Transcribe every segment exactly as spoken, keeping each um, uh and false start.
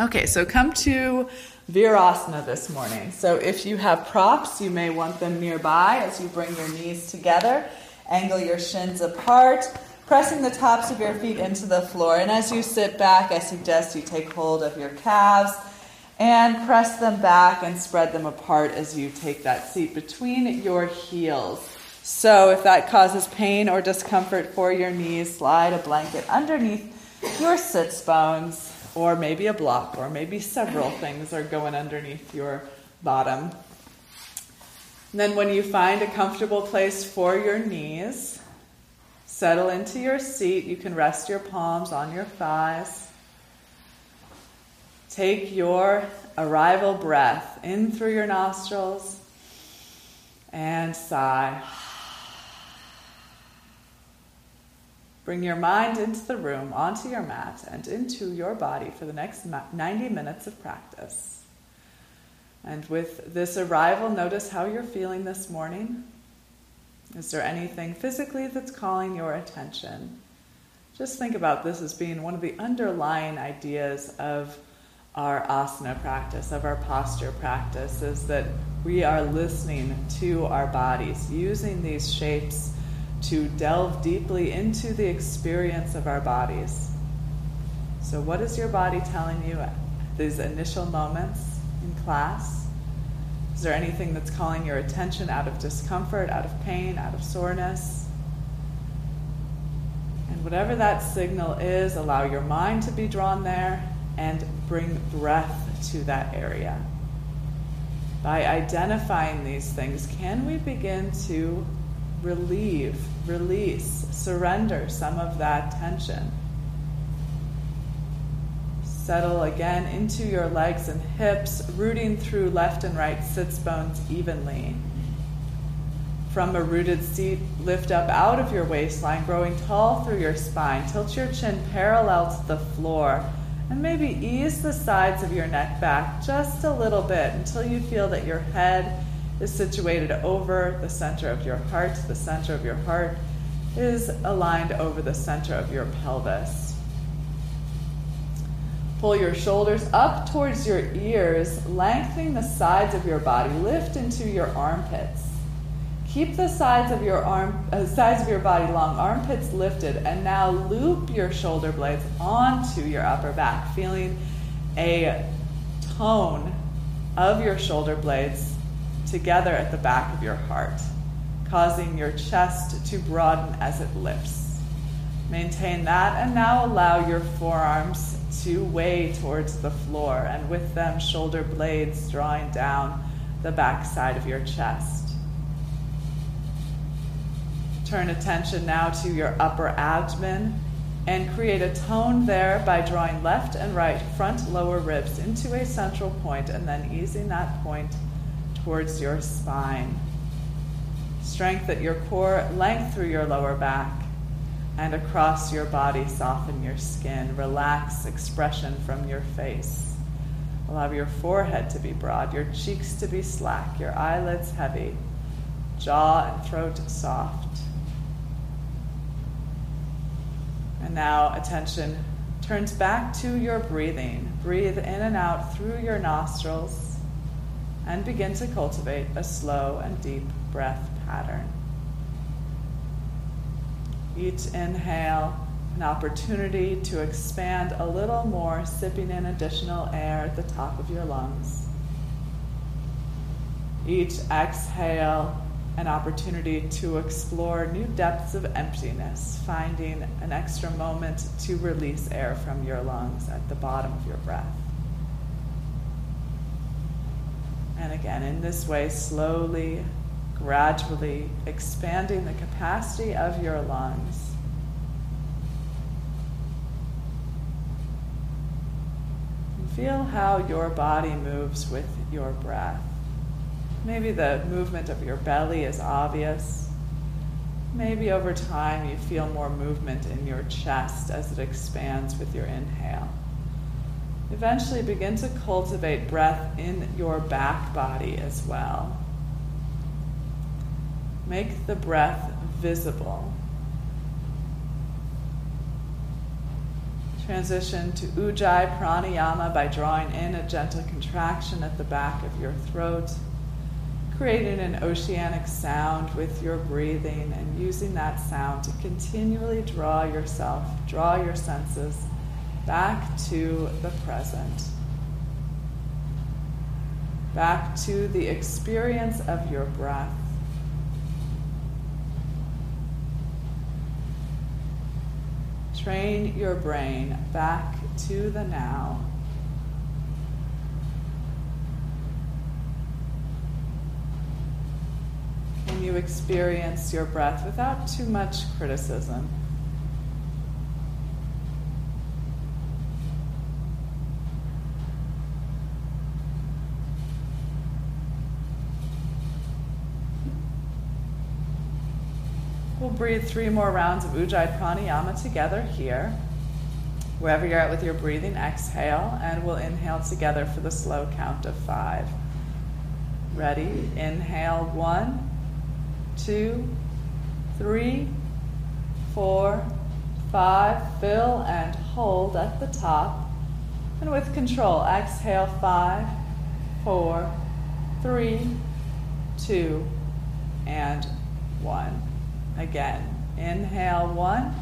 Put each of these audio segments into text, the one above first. Okay, so come to Virasana this morning. So if you have props, you may want them nearby as you bring your knees together, angle your shins apart, pressing the tops of your feet into the floor. And as you sit back, I suggest you take hold of your calves and press them back and spread them apart as you take that seat between your heels. So if that causes pain or discomfort for your knees, slide a blanket underneath your sits bones, or maybe a block, or maybe several things are going underneath your bottom. And then when you find a comfortable place for your knees, settle into your seat. You can rest your palms on your thighs. Take your arrival breath in through your nostrils and sigh. Bring your mind into the room, onto your mat, and into your body for the next ninety minutes of practice. And with this arrival, notice how you're feeling this morning. Is there anything physically that's calling your attention? Just think about this as being one of the underlying ideas of our asana practice, of our posture practice, is that we are listening to our bodies, using these shapes to delve deeply into the experience of our bodies. So what is your body telling you at these initial moments in class? Is there anything that's calling your attention out of discomfort, out of pain, out of soreness? And whatever that signal is, allow your mind to be drawn there and bring breath to that area. By identifying these things, can we begin to relieve, release, surrender some of that tension? Settle again into your legs and hips, rooting through left and right sits bones evenly. From a rooted seat, lift up out of your waistline, growing tall through your spine. Tilt your chin parallel to the floor and maybe ease the sides of your neck back just a little bit until you feel that your head is situated over the center of your heart. The center of your heart is aligned over the center of your pelvis. Pull your shoulders up towards your ears, lengthening the sides of your body. Lift into your armpits. Keep the sides of your arm, uh, sides of your body long, armpits lifted, and now loop your shoulder blades onto your upper back, feeling a tone of your shoulder blades together at the back of your heart, causing your chest to broaden as it lifts. Maintain that, and now allow your forearms to weigh towards the floor, and with them, shoulder blades drawing down the back side of your chest. Turn attention now to your upper abdomen and create a tone there by drawing left and right front lower ribs into a central point and then easing that point towards your spine. Strength at your core, length through your lower back, and across your body, soften your skin. Relax expression from your face. Allow your forehead to be broad, your cheeks to be slack, your eyelids heavy, jaw and throat soft. And now attention turns back to your breathing. Breathe in and out through your nostrils, and begin to cultivate a slow and deep breath pattern. Each inhale, an opportunity to expand a little more, sipping in additional air at the top of your lungs. Each exhale, an opportunity to explore new depths of emptiness, finding an extra moment to release air from your lungs at the bottom of your breath. And again, in this way, slowly, gradually expanding the capacity of your lungs. And feel how your body moves with your breath. Maybe the movement of your belly is obvious. Maybe over time you feel more movement in your chest as it expands with your inhale. Eventually begin to cultivate breath in your back body as well. Make the breath visible. Transition to Ujjayi Pranayama by drawing in a gentle contraction at the back of your throat, creating an oceanic sound with your breathing and using that sound to continually draw yourself, draw your senses back to the present, back to the experience of your breath. Train your brain back to the now. Can you experience your breath without too much criticism? We'll breathe three more rounds of Ujjayi Pranayama together here, wherever you're at with your breathing. Exhale, and we'll inhale together for the slow count of five. Ready? Inhale, one, two, three, four, five. Fill and hold at the top, and with control, exhale, five, four, three, two, and one. Again, inhale, one,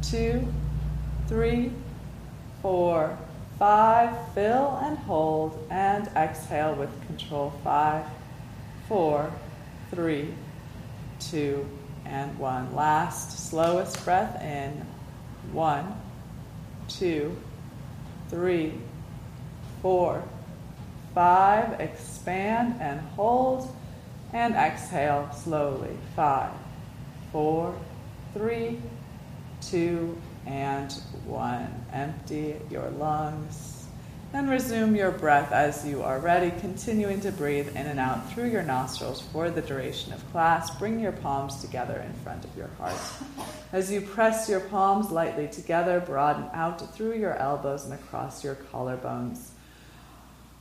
two, three, four, five, fill and hold, and exhale with control, five, four, three, two, and one. Last, slowest breath in, one, two, three, four, five, expand and hold, and exhale slowly, five, four, three, two, and one. Empty your lungs and resume your breath as you are ready, continuing to breathe in and out through your nostrils for the duration of class. Bring your palms together in front of your heart. As you press your palms lightly together, broaden out through your elbows and across your collarbones.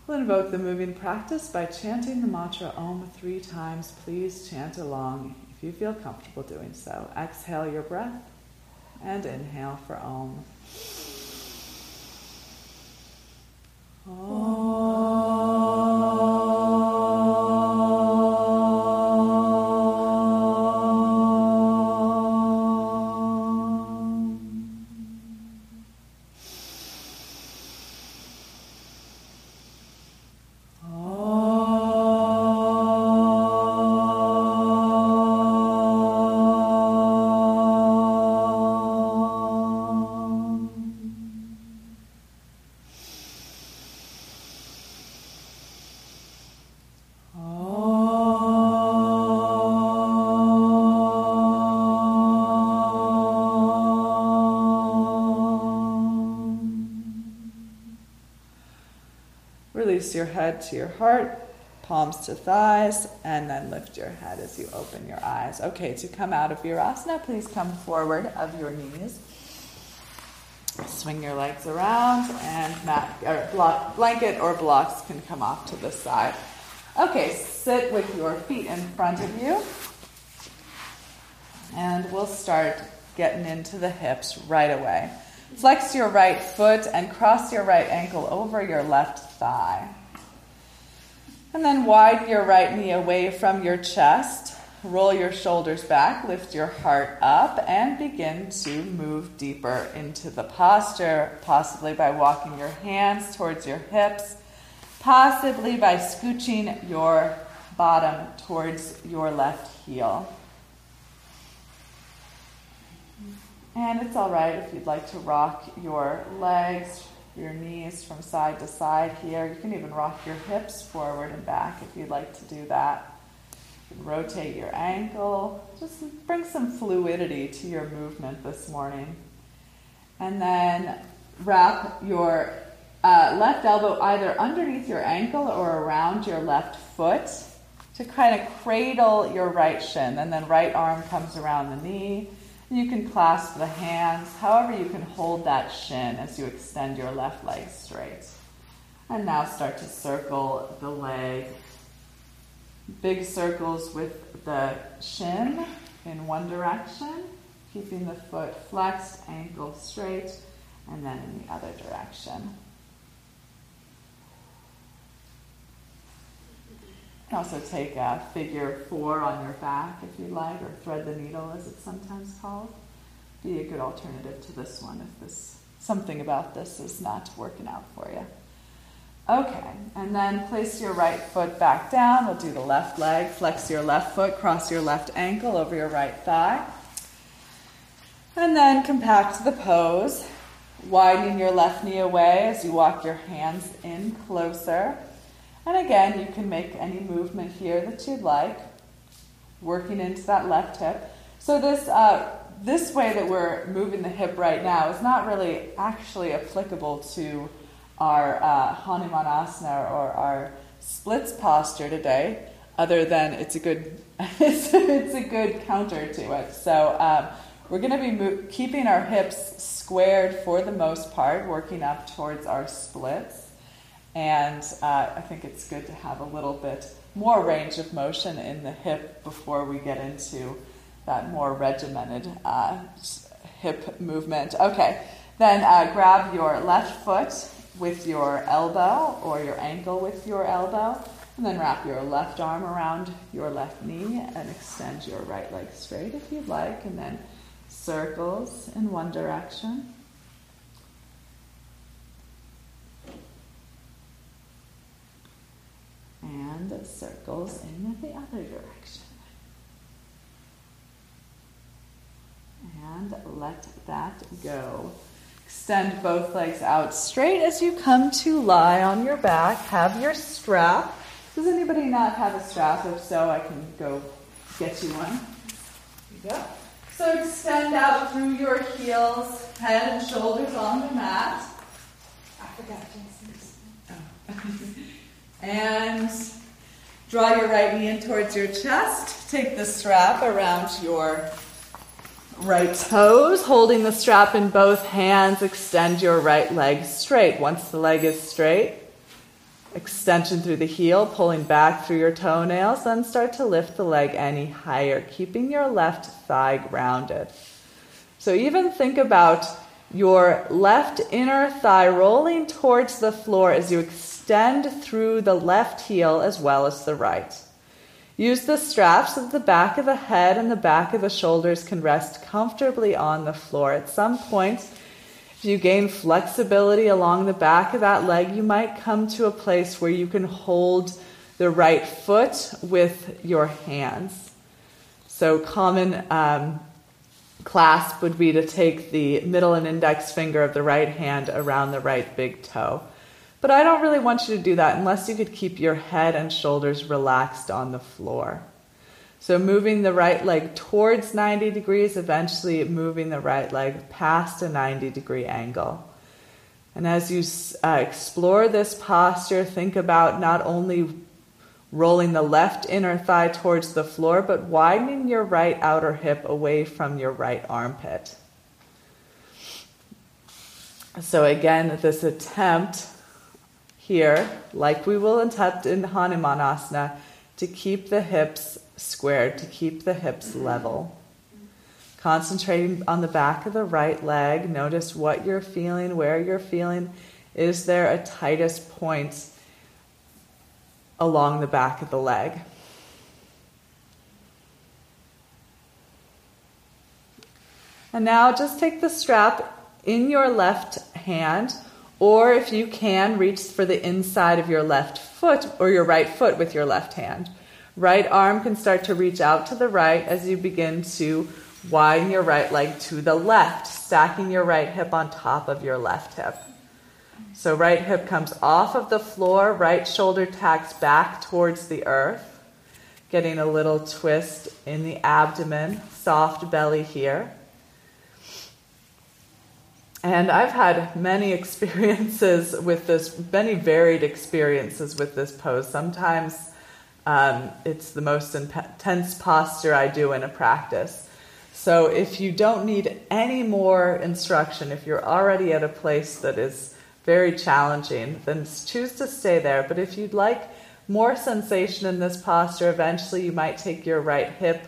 We'll invoke the moving practice by chanting the mantra Aum three times. Please chant along if you feel comfortable doing so. Exhale your breath and inhale for Aum. Aum. Release your head to your heart, palms to thighs, and then lift your head as you open your eyes. Okay, to come out of Virasana, please come forward of your knees. Swing your legs around, and mat, or block, blanket or blocks can come off to the side. Okay, sit with your feet in front of you. And we'll start getting into the hips right away. Flex your right foot and cross your right ankle over your left thigh. And then widen your right knee away from your chest. Roll your shoulders back, lift your heart up, and begin to move deeper into the posture, possibly by walking your hands towards your hips, possibly by scooching your bottom towards your left heel. And it's all right if you'd like to rock your legs, your knees from side to side here. You can even rock your hips forward and back if you'd like to do that. You can rotate your ankle. Just bring some fluidity to your movement this morning. And then wrap your uh, left elbow either underneath your ankle or around your left foot to kind of cradle your right shin. And then right arm comes around the knee. You can clasp the hands, however you can hold that shin as you extend your left leg straight. And now start to circle the leg. Big circles with the shin in one direction, keeping the foot flexed, ankle straight, and then in the other direction. You can also take a figure four on your back if you like, or thread the needle as it's sometimes called. Be a good alternative to this one if this something about this is not working out for you. Okay, and then place your right foot back down. We'll do the left leg. Flex your left foot, cross your left ankle over your right thigh. And then compact the pose, widening your left knee away as you walk your hands in closer. And again, you can make any movement here that you'd like, working into that left hip. So this, uh, this way that we're moving the hip right now is not really actually applicable to our uh, Hanumanasana or our splits posture today, other than it's a good, it's, it's a good counter to it. So um, we're going to be mo- keeping our hips squared for the most part, working up towards our splits. And uh, I think it's good to have a little bit more range of motion in the hip before we get into that more regimented uh, hip movement. Okay, then uh, grab your left foot with your elbow or your ankle with your elbow, and then wrap your left arm around your left knee and extend your right leg straight if you'd like, and then circles in one direction. And circles in the other direction. And let that go. Extend both legs out straight as you come to lie on your back. Have your strap. Does anybody not have a strap? If so, I can go get you one. There you go. So extend out through your heels, head and shoulders on the mat. I forgot Jason's. Oh. And draw your right knee in towards your chest. Take the strap around your right toes. Holding the strap in both hands, extend your right leg straight. Once the leg is straight, extension through the heel, pulling back through your toenails, then start to lift the leg any higher, keeping your left thigh grounded. So even think about your left inner thigh rolling towards the floor as you extend through the left heel as well as the right. Use the straps so that the back of the head and the back of the shoulders can rest comfortably on the floor. At some point, if you gain flexibility along the back of that leg, you might come to a place where you can hold the right foot with your hands. So common um clasp would be to take the middle and index finger of the right hand around the right big toe. But I don't really want you to do that unless you could keep your head and shoulders relaxed on the floor. So moving the right leg towards ninety degrees, eventually moving the right leg past a ninety degree angle. And as you uh, explore this posture, think about not only rolling the left inner thigh towards the floor, but widening your right outer hip away from your right armpit. So again, this attempt here, like we will attempt in Hanumanasana, to keep the hips squared, to keep the hips level. Concentrating on the back of the right leg, notice what you're feeling, where you're feeling. Is there a tightest point along the back of the leg? And now just take the strap in your left hand, or if you can, reach for the inside of your left foot or your right foot with your left hand. Right arm can start to reach out to the right as you begin to widen your right leg to the left, stacking your right hip on top of your left hip. So right hip comes off of the floor, right shoulder tacks back towards the earth, getting a little twist in the abdomen, soft belly here. And I've had many experiences with this, many varied experiences with this pose. Sometimes um, it's the most intense posture I do in a practice. So if you don't need any more instruction, if you're already at a place that is very challenging, then choose to stay there. But if you'd like more sensation in this posture, eventually you might take your right hip,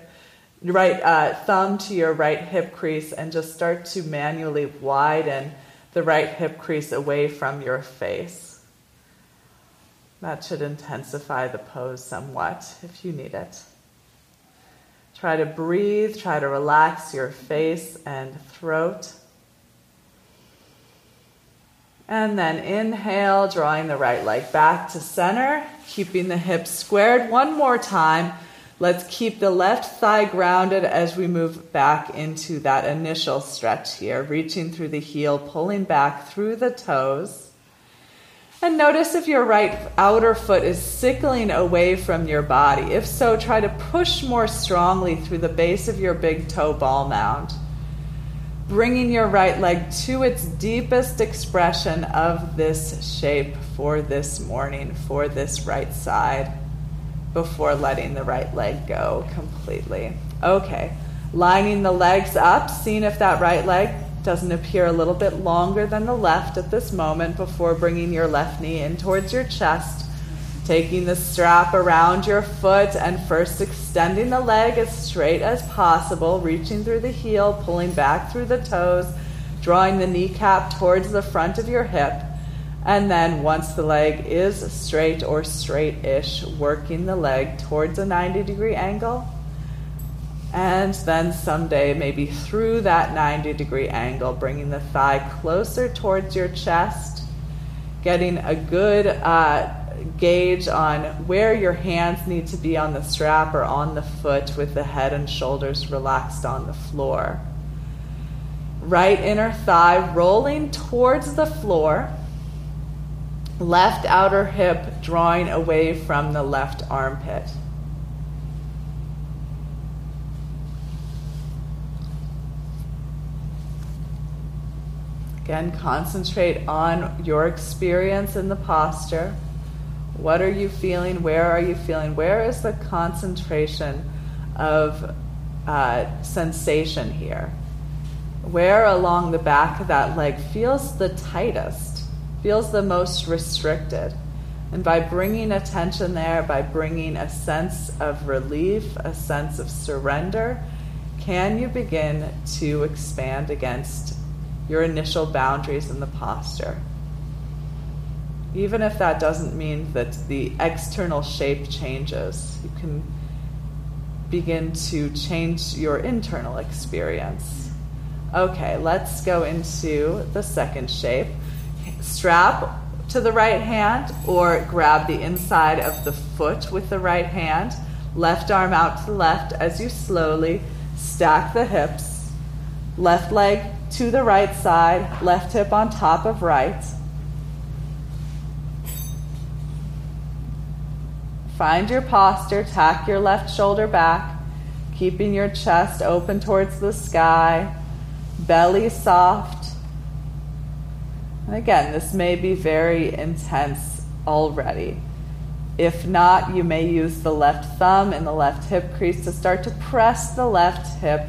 right uh, thumb to your right hip crease and just start to manually widen the right hip crease away from your face. That should intensify the pose somewhat if you need it. Try to breathe, try to relax your face and throat. And then inhale, drawing the right leg back to center, keeping the hips squared. One more time. Let's keep the left thigh grounded as we move back into that initial stretch here, reaching through the heel, pulling back through the toes. And notice if your right outer foot is sickling away from your body. If so, try to push more strongly through the base of your big toe ball mound, bringing your right leg to its deepest expression of this shape for this morning, for this right side, before letting the right leg go completely. Okay, lining the legs up, seeing if that right leg doesn't appear a little bit longer than the left at this moment before bringing your left knee in towards your chest, taking the strap around your foot and first extending the leg as straight as possible, reaching through the heel, pulling back through the toes, drawing the kneecap towards the front of your hip. And then once the leg is straight or straight-ish, working the leg towards a ninety degree angle. And then someday maybe through that ninety degree angle, bringing the thigh closer towards your chest, getting a good uh, gauge on where your hands need to be on the strap or on the foot with the head and shoulders relaxed on the floor. Right inner thigh rolling towards the floor. Left outer hip drawing away from the left armpit. Again, concentrate on your experience in the posture. What are you feeling? Where are you feeling? Where is the concentration of uh, sensation here? Where along the back of that leg feels the tightest, feels the most restricted? And by bringing attention there, by bringing a sense of relief, a sense of surrender, can you begin to expand against your initial boundaries in the posture? Even if that doesn't mean that the external shape changes, you can begin to change your internal experience. Okay, let's go into the second shape. Strap to the right hand or grab the inside of the foot with the right hand. Left arm out to the left as you slowly stack the hips. Left leg to the right side, left hip on top of right. Find your posture, tack your left shoulder back, keeping your chest open towards the sky, belly soft. And again, this may be very intense already. If not, you may use the left thumb and the left hip crease to start to press the left hip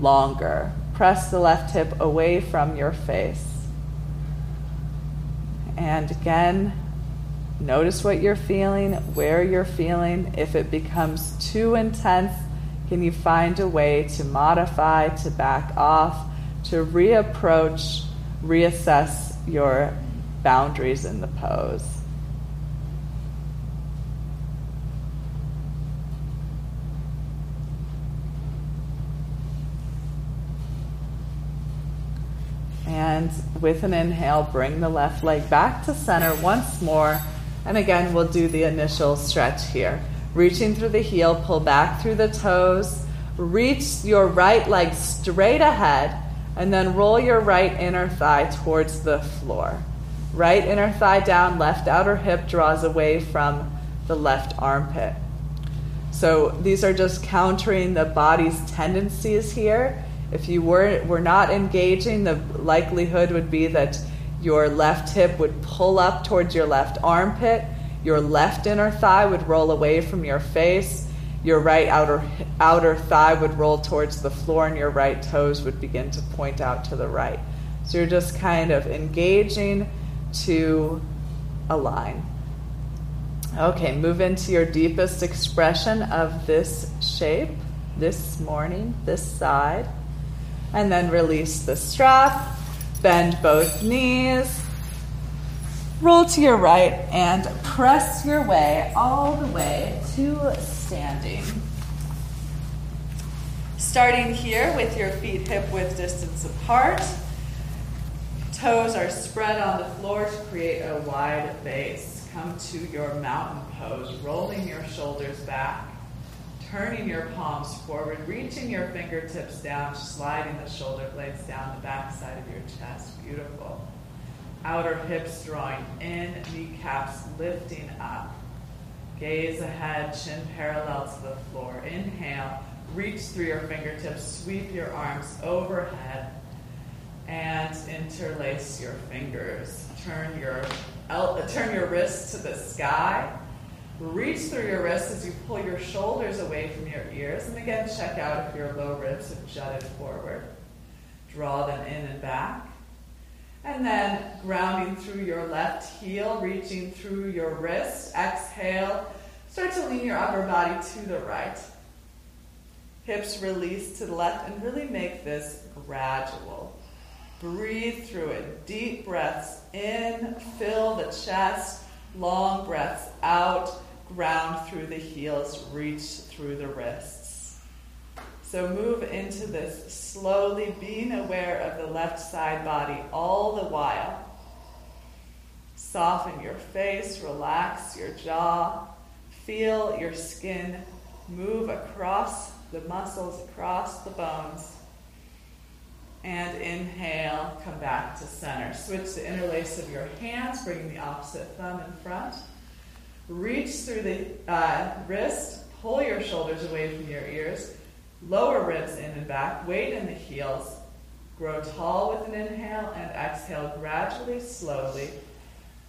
longer. Press the left hip away from your face. And again, notice what you're feeling, where you're feeling. If it becomes too intense, can you find a way to modify, to back off, to reapproach, reassess your boundaries in the pose? And with an inhale, bring the left leg back to center once more. And again, we'll do the initial stretch here. Reaching through the heel, pull back through the toes. Reach your right leg straight ahead, and then roll your right inner thigh towards the floor. Right inner thigh down, left outer hip draws away from the left armpit. So these are just countering the body's tendencies here. If you were, were not engaging, the likelihood would be that your left hip would pull up towards your left armpit, your left inner thigh would roll away from your face, your right outer, outer thigh would roll towards the floor, and your right toes would begin to point out to the right. So you're just kind of engaging to align. Okay, move into your deepest expression of this shape, this morning, this side, and then release the strap. Bend both knees. Roll to your right and press your way all the way to standing. Starting here with your feet hip-width distance apart. Toes are spread on the floor to create a wide base. Come to your mountain pose, rolling your shoulders back, turning your palms forward, reaching your fingertips down, sliding the shoulder blades down the back side of your chest. Beautiful. Outer hips drawing in, kneecaps lifting up. Gaze ahead, chin parallel to the floor. Inhale, reach through your fingertips, sweep your arms overhead, and interlace your fingers. Turn your, el- turn your wrists to the sky. Reach through your wrists as you pull your shoulders away from your ears. And again, check out if your low ribs have jutted forward. Draw them in and back. And then grounding through your left heel, reaching through your wrist. Exhale, start to lean your upper body to the right. Hips release to the left, and really make this gradual. Breathe through it. Deep breaths in, fill the chest. Long breaths out, ground through the heels, reach through the wrists. So move into this slowly, being aware of the left side body all the while. Soften your face, relax your jaw, feel your skin move across the muscles, across the bones. And inhale, come back to center. Switch the interlace of your hands, bringing the opposite thumb in front. Reach through the uh, wrist, pull your shoulders away from your ears, lower ribs in and back, weight in the heels. Grow tall with an inhale and exhale gradually, slowly.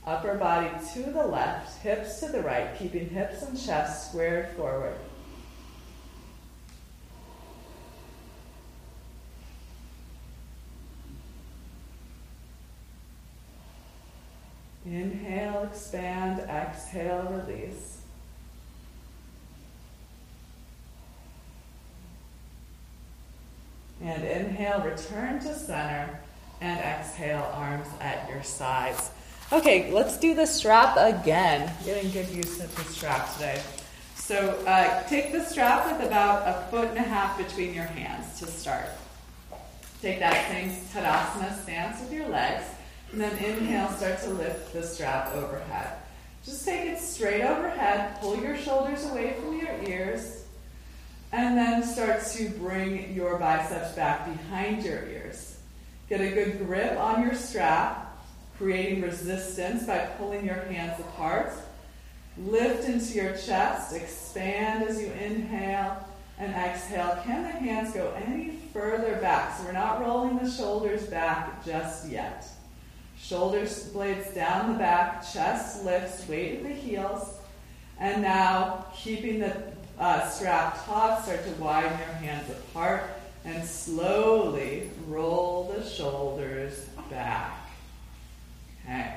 Upper body to the left, hips to the right, keeping hips and chest squared forward. Inhale, expand, exhale, release. And inhale, return to center, and exhale, arms at your sides. Okay, let's do the strap again. Getting good use of the strap today. So uh, take the strap with about a foot and a half between your hands to start. Take that same Tadasana stance with your legs. And then inhale, start to lift the strap overhead. Just take it straight overhead, pull your shoulders away from your ears, and then start to bring your biceps back behind your ears. Get a good grip on your strap, creating resistance by pulling your hands apart. Lift into your chest, expand as you inhale and exhale. Can the hands go any further back? So we're not rolling the shoulders back just yet. Shoulders, blades down the back, chest lifts, weight in the heels. And now, keeping the uh, strap taut, start to widen your hands apart and slowly roll the shoulders back. Okay.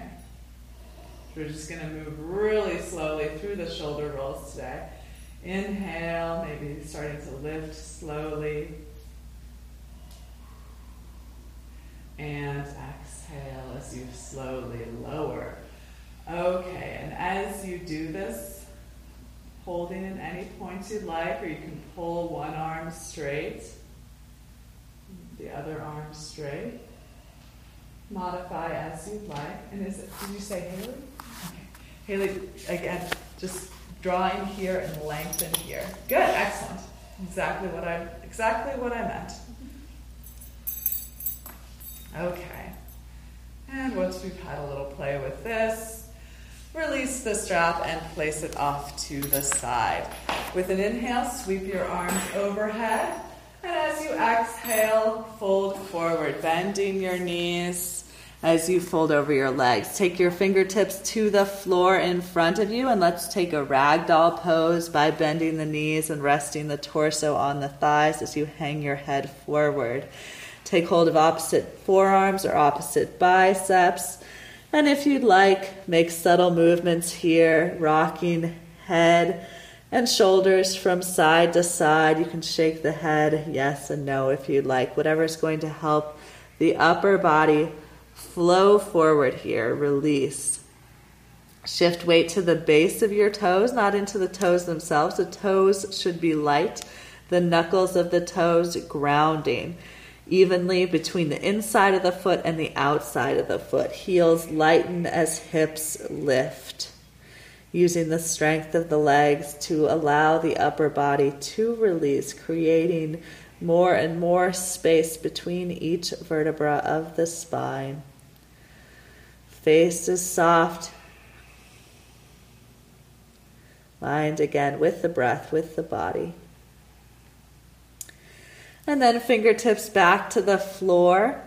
So we're just going to move really slowly through the shoulder rolls today. Inhale, maybe starting to lift slowly. And exhale as you slowly lower. Okay, and as you do this, holding in any point you'd like, or you can pull one arm straight, the other arm straight. Modify as you'd like. And is it, did you say Haley? Okay. Haley, again, just drawing here and lengthen here. Good, excellent. Exactly what I exactly what I meant. Okay, and once we've had a little play with this, release the strap and place it off to the side. With an inhale, sweep your arms overhead, and as you exhale, fold forward, bending your knees as you fold over your legs. Take your fingertips to the floor in front of you, and let's take a ragdoll pose by bending the knees and resting the torso on the thighs as you hang your head forward. Take hold of opposite forearms or opposite biceps. And if you'd like, make subtle movements here, rocking head and shoulders from side to side. You can shake the head yes and no if you'd like, whatever's going to help the upper body Flow forward here, release. Shift weight to the base of your toes, not into the toes themselves. The toes should be light, the knuckles of the toes grounding evenly between the inside of the foot and the outside of the foot. Heels lighten as hips lift, using the strength of the legs to allow the upper body to release, creating more and more space between each vertebra of the spine. Face is soft. Mind again with the breath, with the body. And then fingertips back to the floor.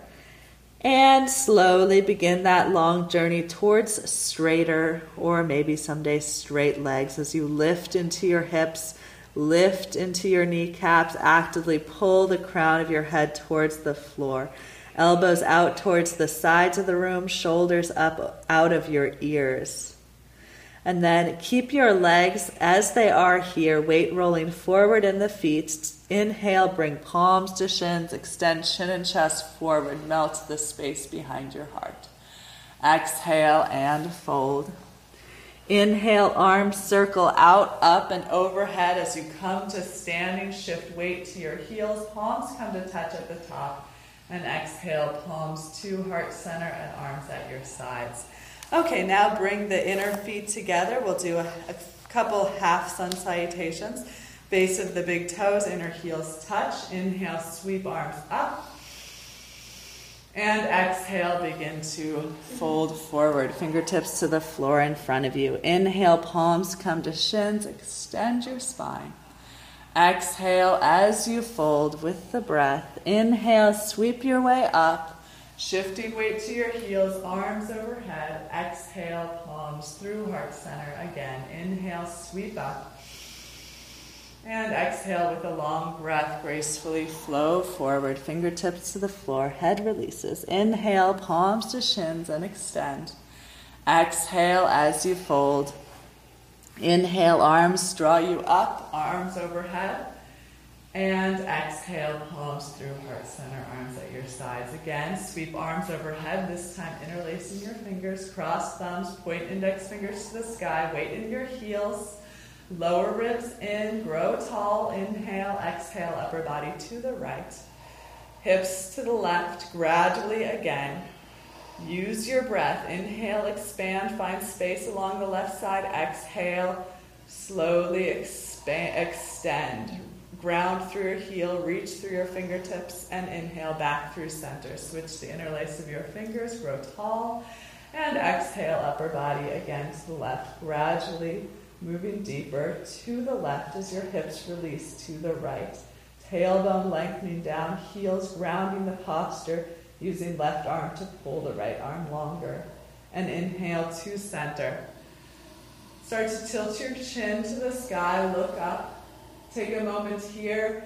And slowly begin that long journey towards straighter, or maybe someday straight legs, as you lift into your hips, lift into your kneecaps, actively pull the crown of your head towards the floor. Elbows out towards the sides of the room, shoulders up out of your ears. And then keep your legs as they are here, weight rolling forward in the feet. Inhale, bring palms to shins, extend chin and chest forward, melt the space behind your heart. Exhale and fold. Inhale, arms circle out, up, and overhead as you come to standing. Shift weight to your heels. Palms come to touch at the top. And exhale, palms to heart center and arms at your sides. Okay, now bring the inner feet together. We'll do a, a couple half sun salutations. Base of the big toes, inner heels touch. Inhale, sweep arms up. And exhale, begin to fold forward. Fingertips to the floor in front of you. Inhale, palms come to shins. Extend your spine. Exhale as you fold with the breath. Inhale, sweep your way up. Shifting weight to your heels, arms overhead. Exhale, palms through heart center again. Inhale, sweep up. And exhale with a long breath, gracefully flow forward, fingertips to the floor, head releases. Inhale, palms to shins and extend. Exhale as you fold. Inhale, arms draw you up, arms overhead. And exhale, palms through heart center, arms at your sides. Again, sweep arms overhead, this time interlacing your fingers, cross thumbs, point index fingers to the sky, weight in your heels. Lower ribs in, grow tall, inhale, exhale, upper body to the right. Hips to the left, gradually again. Use your breath, inhale, expand, find space along the left side, exhale, slowly expand, extend. Ground through your heel, reach through your fingertips, and inhale back through center. Switch the interlace of your fingers, grow tall, and exhale, upper body again to the left, gradually. Moving deeper to the left as your hips release to the right. Tailbone lengthening down, heels grounding the posture, using left arm to pull the right arm longer. And inhale to center. Start to tilt your chin to the sky, look up. Take a moment here,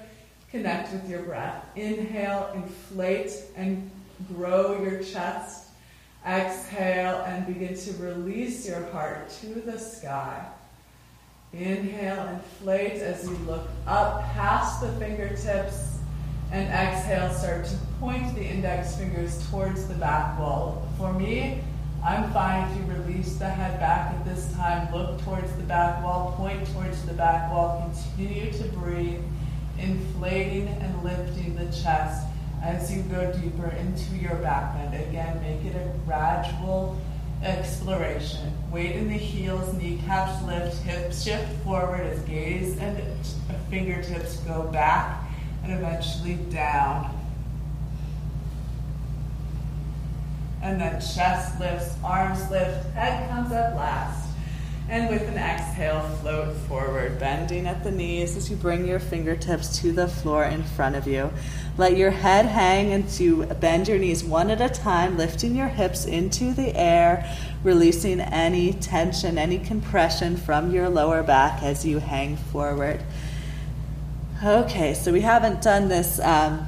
connect with your breath. Inhale, inflate and grow your chest. Exhale and begin to release your heart to the sky. Inhale, inflate as you look up past the fingertips, and exhale, start to point the index fingers towards the back wall. For me, I'm fine if you release the head back at this time, look towards the back wall, point towards the back wall, continue to breathe, inflating and lifting the chest as you go deeper into your back bend. Again, make it a gradual exploration. Weight in the heels, kneecaps lift, hips shift forward as gaze and fingertips go back and eventually down. And then chest lifts, arms lift, head comes up last. And with an exhale, float forward, bending at the knees as you bring your fingertips to the floor in front of you. Let your head hang and to bend your knees one at a time, lifting your hips into the air, releasing any tension, any compression from your lower back as you hang forward. Okay, so we haven't done this um,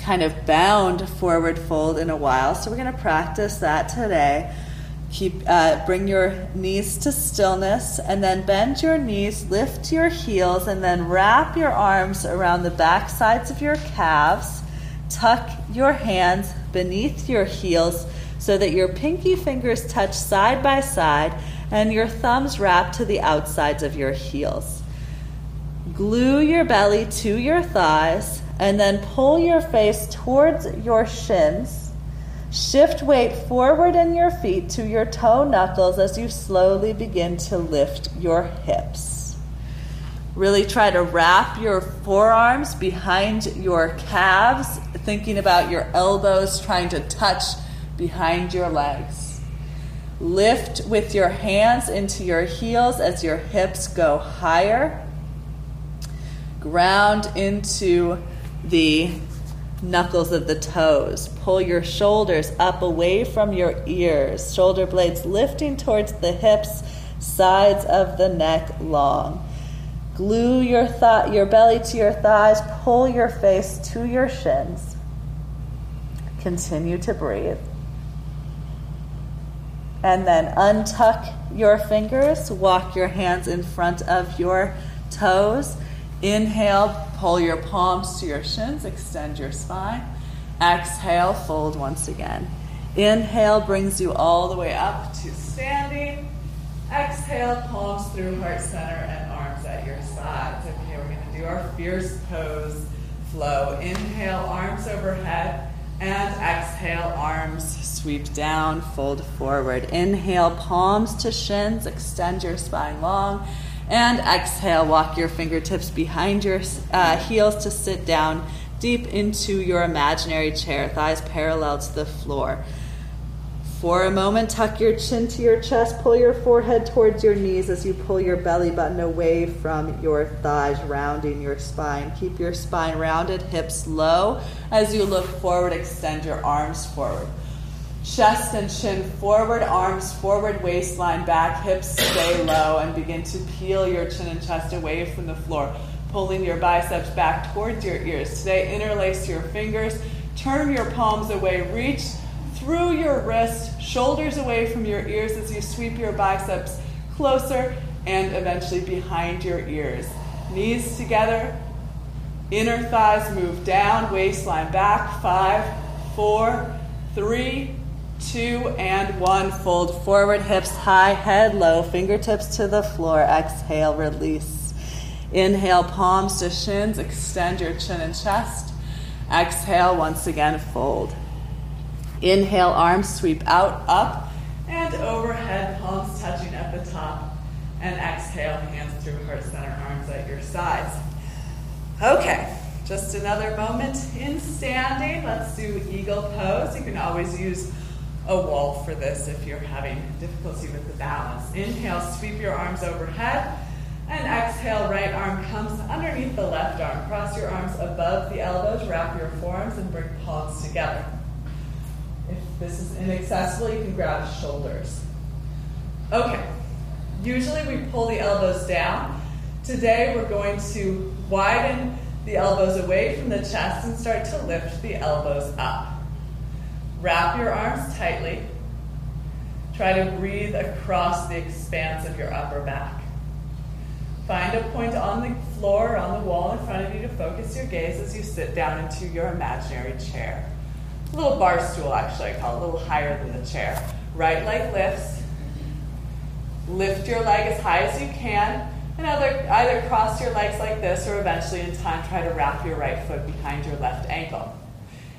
kind of bound forward fold in a while, so we're going to practice that today. Keep, uh, bring your knees to stillness and then bend your knees, lift your heels, and then wrap your arms around the back sides of your calves. Tuck your hands beneath your heels so that your pinky fingers touch side by side and your thumbs wrap to the outsides of your heels. Glue your belly to your thighs and then pull your face towards your shins. Shift weight forward in your feet to your toe knuckles as you slowly begin to lift your hips. Really try to wrap your forearms behind your calves, thinking about your elbows trying to touch behind your legs. Lift with your hands into your heels as your hips go higher. Ground into the knuckles of the toes. Pull your shoulders up away from your ears. Shoulder blades lifting towards the hips, sides of the neck long. Glue your th- your belly to your thighs. Pull your face to your shins. Continue to breathe. And then untuck your fingers. Walk your hands in front of your toes. Inhale, pull your palms to your shins, extend your spine. Exhale, fold once again. Inhale brings you all the way up to standing. Exhale, palms through heart center and arms at your sides. Okay, we're going to do our fierce pose flow. Inhale, arms overhead, and exhale, arms sweep down, fold forward. Inhale, palms to shins, extend your spine long. And exhale, walk your fingertips behind your uh, heels to sit down deep into your imaginary chair, thighs parallel to the floor. For a moment, tuck your chin to your chest, pull your forehead towards your knees as you pull your belly button away from your thighs, rounding your spine. Keep your spine rounded, hips low. As you look forward, extend your arms forward. Chest and chin forward, arms forward, waistline back, hips stay low, and begin to peel your chin and chest away from the floor, pulling your biceps back towards your ears. Today, interlace your fingers, turn your palms away, reach through your wrist, shoulders away from your ears as you sweep your biceps closer and eventually behind your ears. Knees together, inner thighs move down, waistline back, five, four, three, two, and one. Fold forward, hips high, head low, fingertips to the floor. Exhale, release. Inhale, palms to shins, extend your chin and chest. Exhale, once again, fold. Inhale, arms sweep out, up, and overhead, palms touching at the top. And exhale, hands through heart center, arms at your sides. Okay. Just another moment in standing. Let's do eagle pose. You can always use a wall for this if you're having difficulty with the balance. Inhale, sweep your arms overhead. And exhale, right arm comes underneath the left arm. Cross your arms above the elbows. Wrap your forearms and bring palms together. If this is inaccessible, you can grab shoulders. Okay. Usually we pull the elbows down. Today we're going to widen the elbows away from the chest and start to lift the elbows up. Wrap your arms tightly. Try to breathe across the expanse of your upper back. Find a point on the floor or on the wall in front of you to focus your gaze as you sit down into your imaginary chair. A little bar stool, actually, I call it, a little higher than the chair. Right leg lifts. Lift your leg as high as you can. And either, either cross your legs like this or eventually in time try to wrap your right foot behind your left ankle.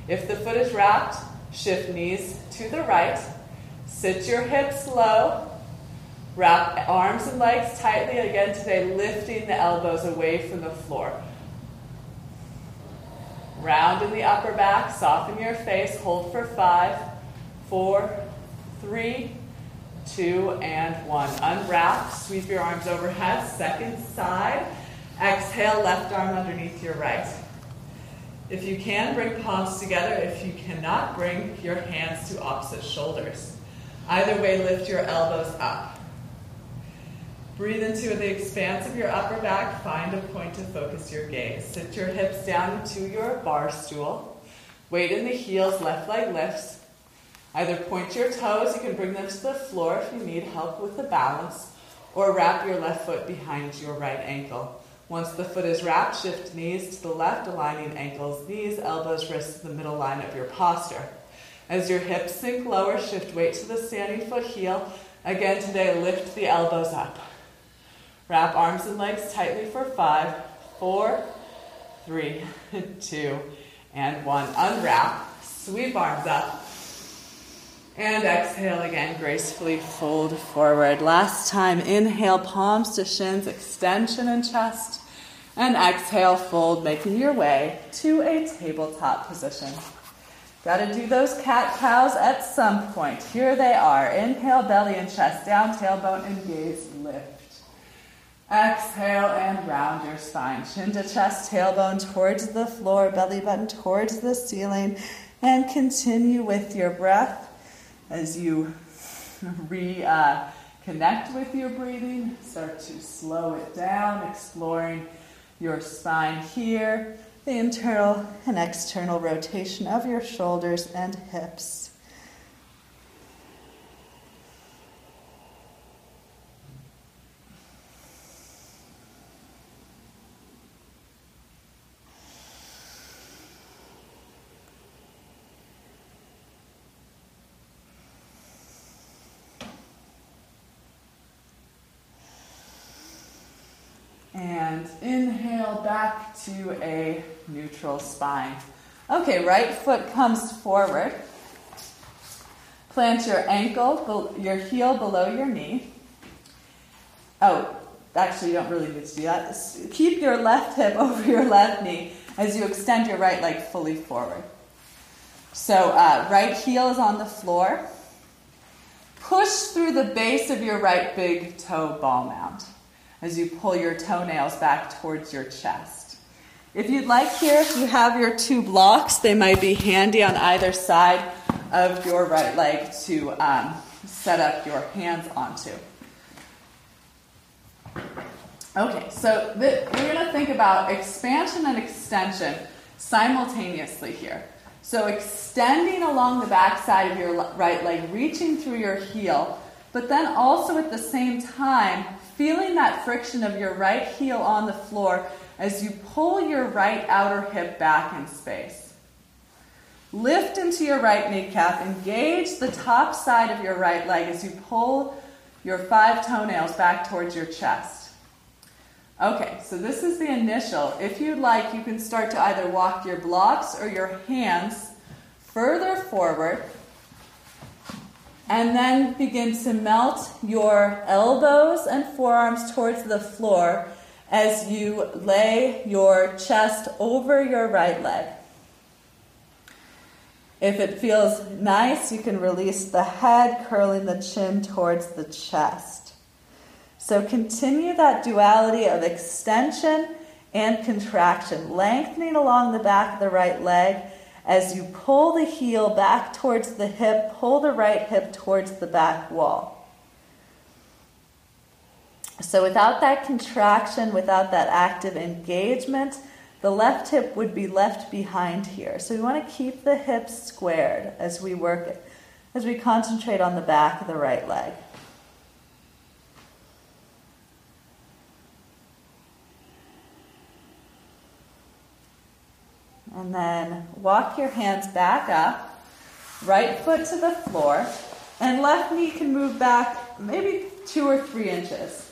If the foot is wrapped, shift knees to the right. Sit your hips low. Wrap arms and legs tightly. Again today, lifting the elbows away from the floor. Round in the upper back. Soften your face. Hold for five, four, three, two, and one. Unwrap, sweep your arms overhead, second side. Exhale, left arm underneath your right. If you can, bring palms together. If you cannot, bring your hands to opposite shoulders. Either way, lift your elbows up. Breathe into the expanse of your upper back. Find a point to focus your gaze. Sit your hips down into your bar stool. Weight in the heels, left leg lifts. Either point your toes, you can bring them to the floor if you need help with the balance, or wrap your left foot behind your right ankle. Once the foot is wrapped, shift knees to the left, aligning ankles, knees, elbows, wrists to the middle line of your posture. As your hips sink lower, shift weight to the standing foot heel. Again today, lift the elbows up. Wrap arms and legs tightly for five, four, three, two, and one. Unwrap, sweep arms up. And exhale again, gracefully fold forward. Last time, inhale, palms to shins, extension and chest. And exhale, fold, making your way to a tabletop position. Got to do those cat-cows at some point. Here they are. Inhale, belly and chest down, tailbone and gaze lift. Exhale and round your spine. Chin to chest, tailbone towards the floor, belly button towards the ceiling. And continue with your breath as you re, uh, connect with your breathing. Start to slow it down, exploring your spine here, the internal and external rotation of your shoulders and hips. And inhale back to a neutral spine. Okay, right foot comes forward. Plant your ankle, your heel below your knee. Oh, actually you don't really need to do that. Keep your left hip over your left knee as you extend your right leg fully forward. So uh, right heel is on the floor. Push through the base of your right big toe ball mound as you pull your toenails back towards your chest. If you'd like here, you have your two blocks. They might be handy on either side of your right leg to um, set up your hands onto. Okay, so the, we're gonna think about expansion and extension simultaneously here. So extending along the back side of your right leg, reaching through your heel, but then also at the same time, feeling that friction of your right heel on the floor as you pull your right outer hip back in space. Lift into your right kneecap. Engage the top side of your right leg as you pull your five toenails back towards your chest. Okay, so this is the initial. If you'd like, you can start to either walk your blocks or your hands further forward. And then begin to melt your elbows and forearms towards the floor as you lay your chest over your right leg. If it feels nice, you can release the head, curling the chin towards the chest. So continue that duality of extension and contraction, lengthening along the back of the right leg. As you pull the heel back towards the hip, pull the right hip towards the back wall. So without that contraction, without that active engagement, the left hip would be left behind here. So we want to keep the hips squared as we work it, as we concentrate on the back of the right leg. And then walk your hands back up, right foot to the floor, and left knee can move back maybe two or three inches.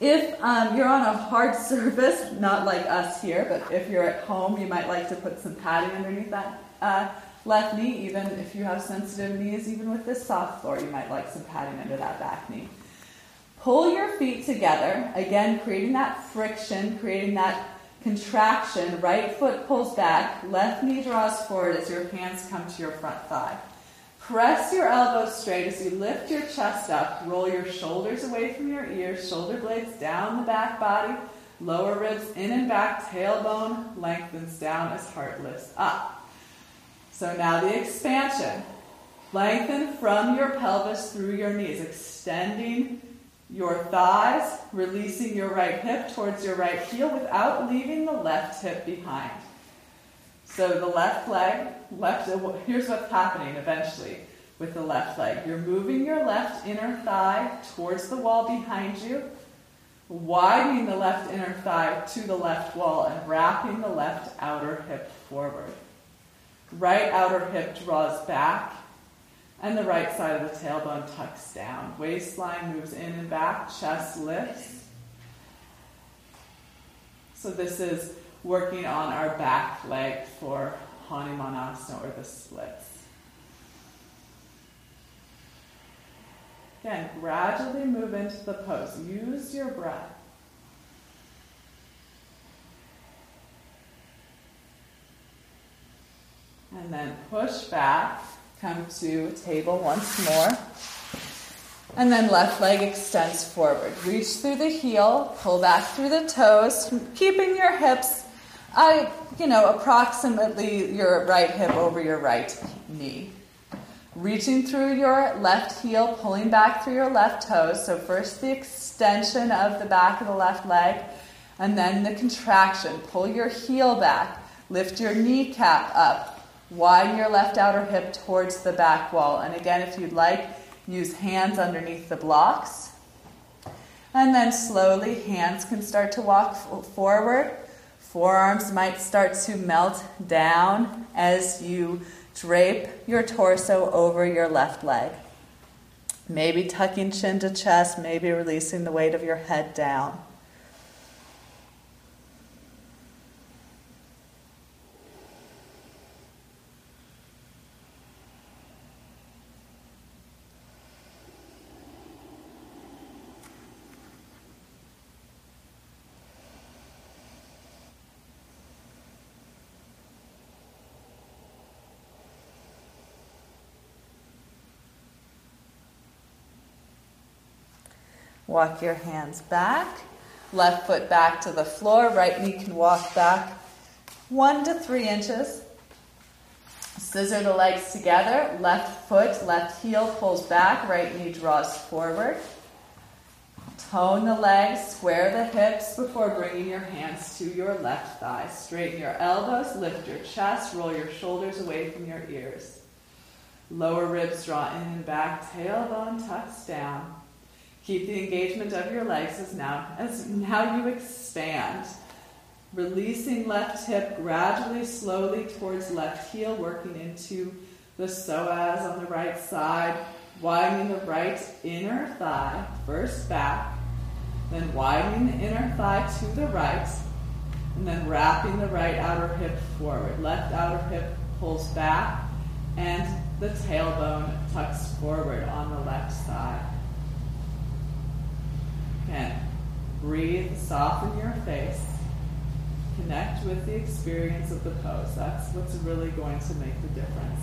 If um, you're on a hard surface, not like us here, but if you're at home, you might like to put some padding underneath that uh, left knee. Even if you have sensitive knees, even with this soft floor, you might like some padding under that back knee. Pull your feet together, again, creating that friction, creating that contraction, right foot pulls back, left knee draws forward as your hands come to your front thigh. Press your elbows straight as you lift your chest up, roll your shoulders away from your ears, shoulder blades down the back body, lower ribs in and back, tailbone lengthens down as heart lifts up. So now the expansion. Lengthen from your pelvis through your knees, extending your thighs, releasing your right hip towards your right heel without leaving the left hip behind. So the left leg, left, here's what's happening eventually with the left leg. You're moving your left inner thigh towards the wall behind you, widening the left inner thigh to the left wall and wrapping the left outer hip forward. Right outer hip draws back, and the right side of the tailbone tucks down. Waistline moves in and back, chest lifts. So this is working on our back leg for Hanumanasana or the splits. Again, gradually move into the pose. Use your breath. And then push back, come to table once more. And then left leg extends forward. Reach through the heel, pull back through the toes, keeping your hips, uh, you know, approximately your right hip over your right knee. Reaching through your left heel, pulling back through your left toes. So first the extension of the back of the left leg, and then the contraction. Pull your heel back, lift your kneecap up. Widen your left outer hip towards the back wall. And again, if you'd like, use hands underneath the blocks. And then slowly, hands can start to walk forward. Forearms might start to melt down as you drape your torso over your left leg. Maybe tucking chin to chest, maybe releasing the weight of your head down. Walk your hands back, left foot back to the floor, right knee can walk back one to three inches. Scissor the legs together, left foot, left heel pulls back, right knee draws forward. Tone the legs, square the hips before bringing your hands to your left thigh. Straighten your elbows, lift your chest, roll your shoulders away from your ears. Lower ribs draw in and back, tailbone tucks down. Keep the engagement of your legs as now, as now you expand. Releasing left hip gradually, slowly towards left heel, working into the psoas on the right side, widening the right inner thigh, first back, then widening the inner thigh to the right, and then wrapping the right outer hip forward. Left outer hip pulls back, and the tailbone tucks forward on the left side. And breathe, soften your face, connect with the experience of the pose. That's what's really going to make the difference.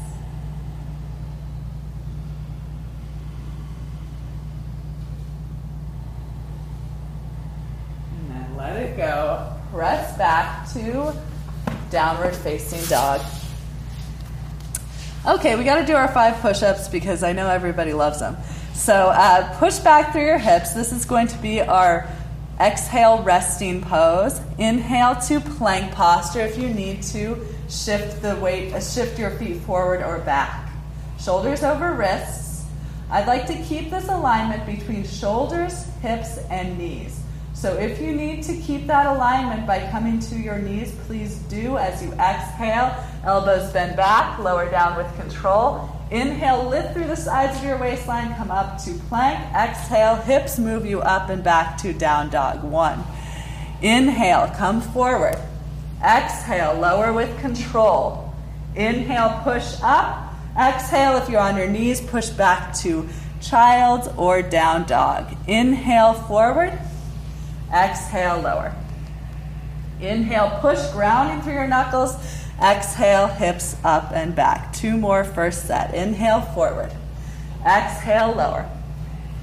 And then let it go. Press back to downward facing dog. Okay, we got to do our five push-ups because I know everybody loves them. So uh, push back through your hips. This is going to be our exhale resting pose. Inhale to plank posture if you need to. Shift the weight, uh, shift your feet forward or back. Shoulders over wrists. I'd like to keep this alignment between shoulders, hips, and knees. So if you need to keep that alignment by coming to your knees, please do as you exhale. Elbows bend back, lower down with control. Inhale, lift through the sides of your waistline, come up to plank. Exhale, hips move you up and back to down dog. One. Inhale, come forward. Exhale, lower with control. Inhale, push up. Exhale, if you're on your knees, push back to child or down dog. Inhale, forward. Exhale, lower. Inhale, push, grounding through your knuckles. Exhale, hips up and back. Two more, first set. Inhale, forward. Exhale, lower.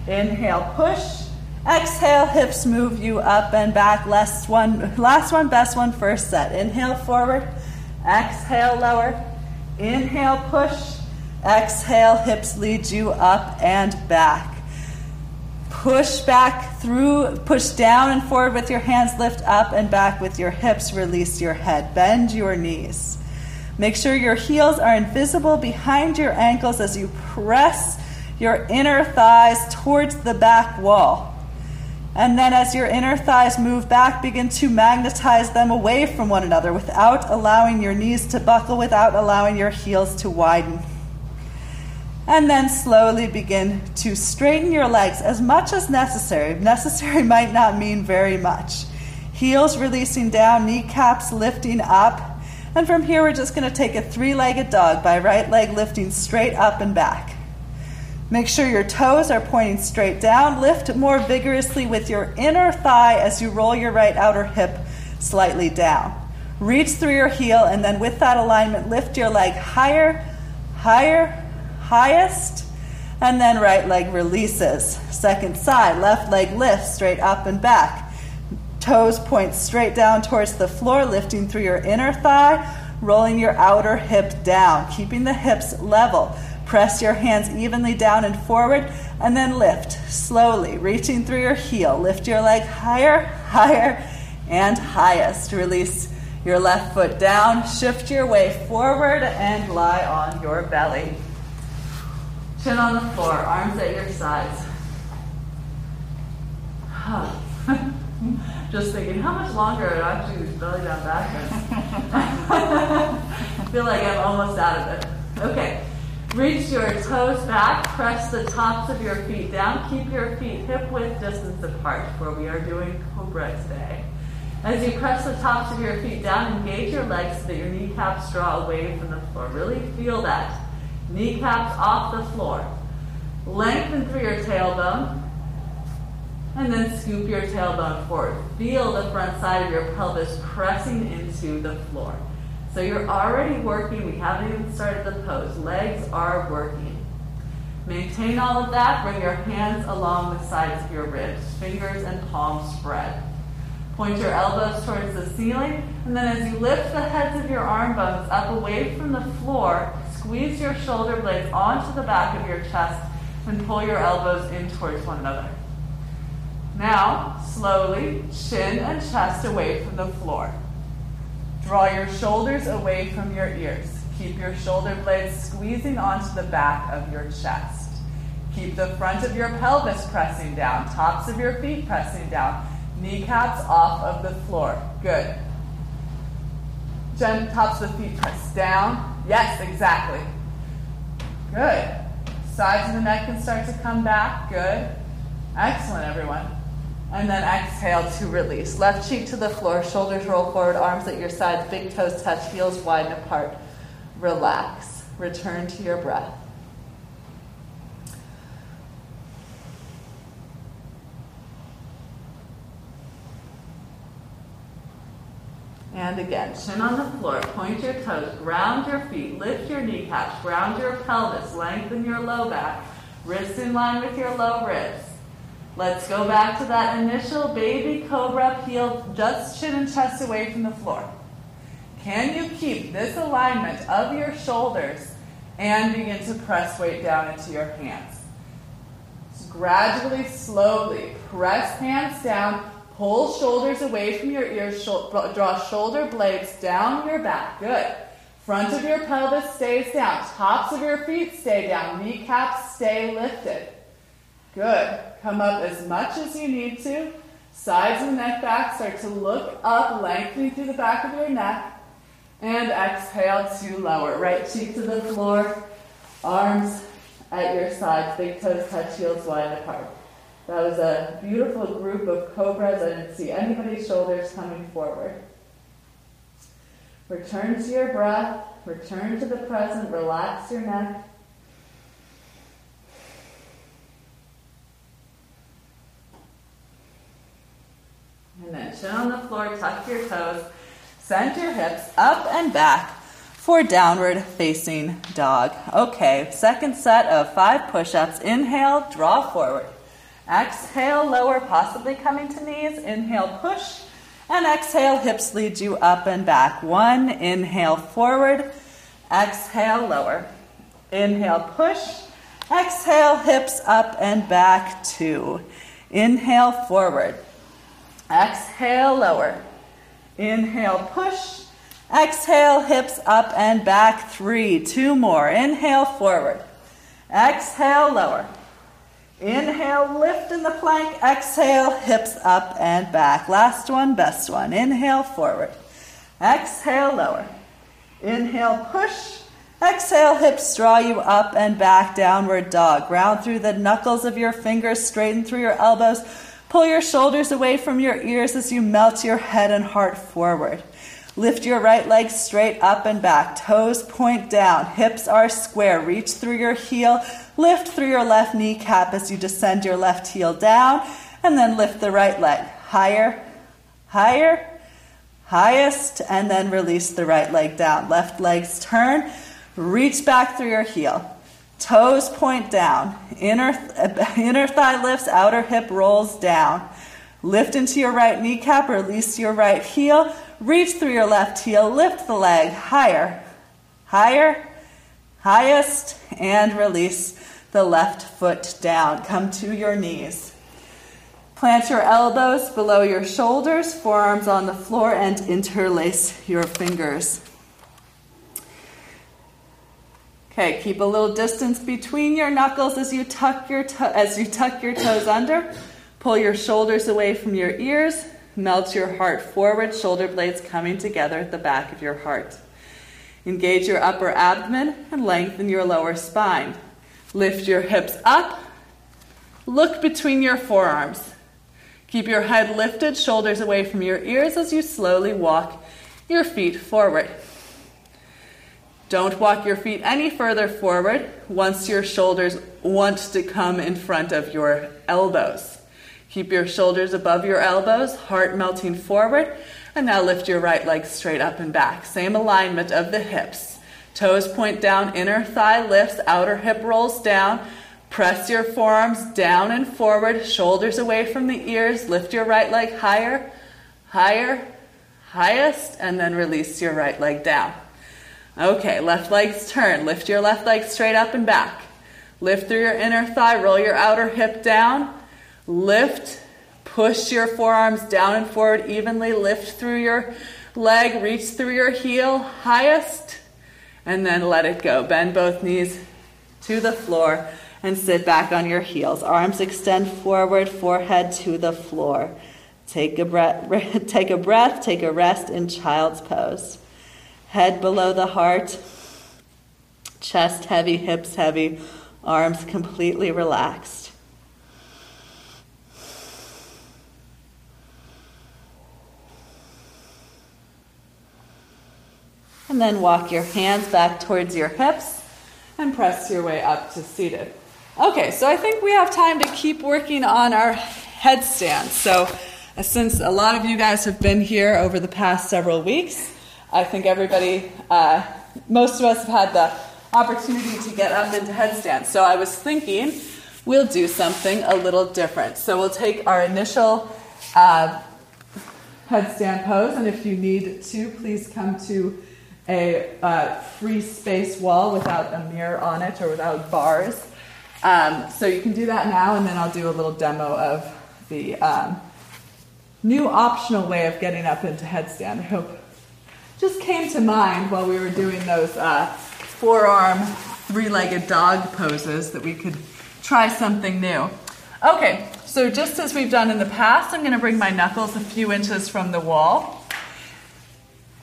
Inhale, push. Exhale, hips move you up and back. Last one, last one, best one, first set. Inhale, forward. Exhale, lower. Inhale, push. Exhale, hips lead you up and back. Push back through, push down and forward with your hands, lift up and back with your hips, release your head, bend your knees. Make sure your heels are invisible behind your ankles as you press your inner thighs towards the back wall. And then as your inner thighs move back, begin to magnetize them away from one another without allowing your knees to buckle, without allowing your heels to widen. And then slowly begin to straighten your legs as much as necessary. Necessary might not mean very much. Heels releasing down, kneecaps lifting up. And from here, we're just going to take a three-legged dog by right leg lifting straight up and back. Make sure your toes are pointing straight down. Lift more vigorously with your inner thigh as you roll your right outer hip slightly down. Reach through your heel, and then with that alignment, lift your leg higher, higher, highest, and then right leg releases. Second side, left leg lifts straight up and back. Toes point straight down towards the floor, lifting through your inner thigh, rolling your outer hip down, keeping the hips level. Press your hands evenly down and forward, and then lift slowly, reaching through your heel. Lift your leg higher, higher, and highest. Release your left foot down, shift your weight forward, and lie on your belly. Chin on the floor, arms at your sides. Just thinking, how much longer do I have to do this belly down backwards? I feel like I'm almost out of it. Okay. Reach your toes back, press the tops of your feet down, keep your feet hip-width distance apart, for we are doing Cobra today. As you press the tops of your feet down, engage your legs so that your kneecaps draw away from the floor. Really feel that. Kneecaps off the floor. Lengthen through your tailbone, and then scoop your tailbone forward. Feel the front side of your pelvis pressing into the floor. So you're already working. We haven't even started the pose. Legs are working. Maintain all of that. Bring your hands along the sides of your ribs. Fingers and palms spread. Point your elbows towards the ceiling. And then as you lift the heads of your arm bones up away from the floor, squeeze your shoulder blades onto the back of your chest and pull your elbows in towards one another. Now, slowly, chin and chest away from the floor. Draw your shoulders away from your ears. Keep your shoulder blades squeezing onto the back of your chest. Keep the front of your pelvis pressing down, tops of your feet pressing down, kneecaps off of the floor. Good. Gen- tops of the feet press down. Yes, exactly. Good. Sides of the neck can start to come back. Good. Excellent, everyone. And then exhale to release. Left cheek to the floor, shoulders roll forward, arms at your sides, big toes touch, heels widen apart. Relax. Return to your breath. And again, chin on the floor, point your toes, ground your feet, lift your kneecaps, ground your pelvis, lengthen your low back, wrists in line with your low ribs. Let's go back to that initial baby cobra peel, just chin and chest away from the floor. Can you keep this alignment of your shoulders and begin to press weight down into your hands? So gradually, slowly, press hands down, pull shoulders away from your ears, draw shoulder blades down your back. Good. Front of your pelvis stays down, tops of your feet stay down, kneecaps stay lifted. Good. Come up as much as you need to. Sides of the neck back. Start to look up, lengthening through the back of your neck. And exhale to lower. Right cheek to the floor. Arms at your sides. Big toes touch, heels wide apart. That was a beautiful group of cobras. I didn't see anybody's shoulders coming forward. Return to your breath. Return to the present. Relax your neck. And then chin on the floor, tuck your toes, send your hips up and back for downward facing dog. Okay, second set of five push-ups. Inhale, draw forward. Exhale, lower, possibly coming to knees. Inhale, push. And exhale, hips lead you up and back. One, inhale, forward. Exhale, lower. Inhale, push. Exhale, hips up and back. Two. Inhale, forward. Exhale, lower. Inhale, push. Exhale, hips up and back. Three. Two more. Inhale, forward. Exhale, lower. Inhale, lift in the plank. Exhale, hips up and back. Last one, best one. Inhale, forward. Exhale, lower. Inhale, push. Exhale, hips draw you up and back, downward dog. Ground through the knuckles of your fingers, straighten through your elbows. Pull your shoulders away from your ears as you melt your head and heart forward. Lift your right leg straight up and back. Toes point down. Hips are square. Reach through your heel. Lift through your left kneecap as you descend your left heel down. And then lift the right leg. Higher, higher, highest. And then release the right leg down. Left leg's turn. Reach back through your heel. Toes point down. Inner, th- inner thigh lifts. Outer hip rolls down. Lift into your right kneecap. Release your right heel. Reach through your left heel, lift the leg higher, higher, highest, and release the left foot down. Come to your knees. Plant your elbows below your shoulders, forearms on the floor, and interlace your fingers. Okay, keep a little distance between your knuckles as you tuck your to- as you tuck your toes under. Pull your shoulders away from your ears. Melt your heart forward, shoulder blades coming together at the back of your heart. Engage your upper abdomen and lengthen your lower spine. Lift your hips up. Look between your forearms. Keep your head lifted, shoulders away from your ears as you slowly walk your feet forward. Don't walk your feet any further forward once your shoulders want to come in front of your elbows. Keep your shoulders above your elbows, heart melting forward, and now lift your right leg straight up and back. Same alignment of the hips. Toes point down, inner thigh lifts, outer hip rolls down. Press your forearms down and forward, shoulders away from the ears. Lift your right leg higher, higher, highest, and then release your right leg down. Okay, left leg's turn. Lift your left leg straight up and back. Lift through your inner thigh, roll your outer hip down. Lift, push your forearms down and forward evenly, lift through your leg, reach through your heel, highest, and then let it go. Bend both knees to the floor and sit back on your heels. Arms extend forward, forehead to the floor. Take a breath, take a breath, take a rest in child's pose. Head below the heart, chest heavy, hips heavy, arms completely relaxed. And then walk your hands back towards your hips and press your way up to seated. Okay, so I think we have time to keep working on our headstand. So uh, since a lot of you guys have been here over the past several weeks, I think everybody, uh, most of us have had the opportunity to get up into headstand. So I was thinking we'll do something a little different. So we'll take our initial uh, headstand pose, and if you need to, please come to a uh, free space wall without a mirror on it or without bars. Um, so you can do that now, and then I'll do a little demo of the um, new optional way of getting up into headstand. I hope just came to mind while we were doing those uh, forearm three-legged dog poses that we could try something new. Okay, so just as we've done in the past, I'm going to bring my knuckles a few inches from the wall.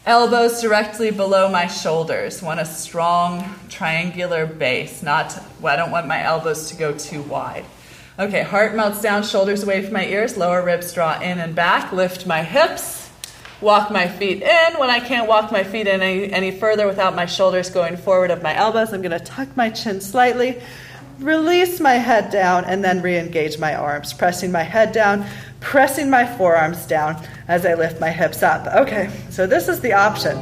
Elbows directly below my shoulders. Want a strong triangular base. Not, well, I don't want my elbows to go too wide. Okay, heart melts down, shoulders away from my ears, lower ribs draw in and back. Lift my hips, walk my feet in. When I can't walk my feet in any, any further without my shoulders going forward of my elbows, I'm going to tuck my chin slightly, release my head down, and then re-engage my arms. Pressing my head down, pressing my forearms down as I lift my hips up. Okay, so this is the option.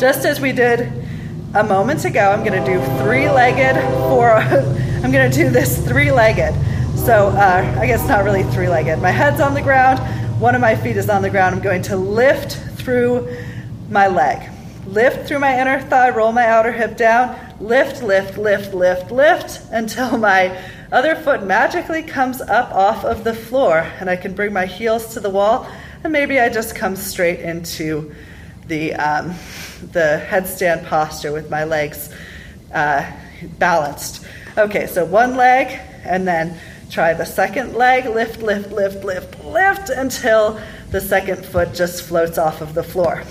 Just as we did a moment ago, I'm gonna do three-legged four, I'm gonna do this three-legged. So uh, I guess not really three-legged. My head's on the ground, one of my feet is on the ground. I'm going to lift through my leg. Lift through my inner thigh, roll my outer hip down, lift, lift, lift, lift, lift until my other foot magically comes up off of the floor and I can bring my heels to the wall and maybe I just come straight into the um, the headstand posture with my legs uh, balanced. Okay, so one leg and then try the second leg, lift, lift, lift, lift, lift, until the second foot just floats off of the floor.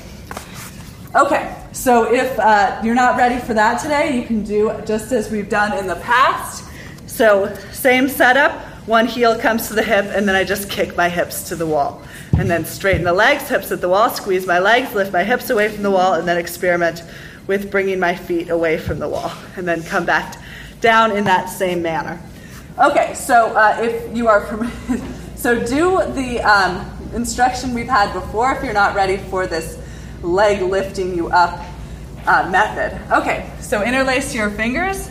Okay, so if uh, you're not ready for that today, you can do just as we've done in the past. So same setup, one heel comes to the hip, and then I just kick my hips to the wall. And then straighten the legs, hips at the wall, squeeze my legs, lift my hips away from the wall, and then experiment with bringing my feet away from the wall. And then come back down in that same manner. Okay, so uh, if you are permitted, so do the um, instruction we've had before if you're not ready for this leg lifting you up uh, method. Okay, so interlace your fingers,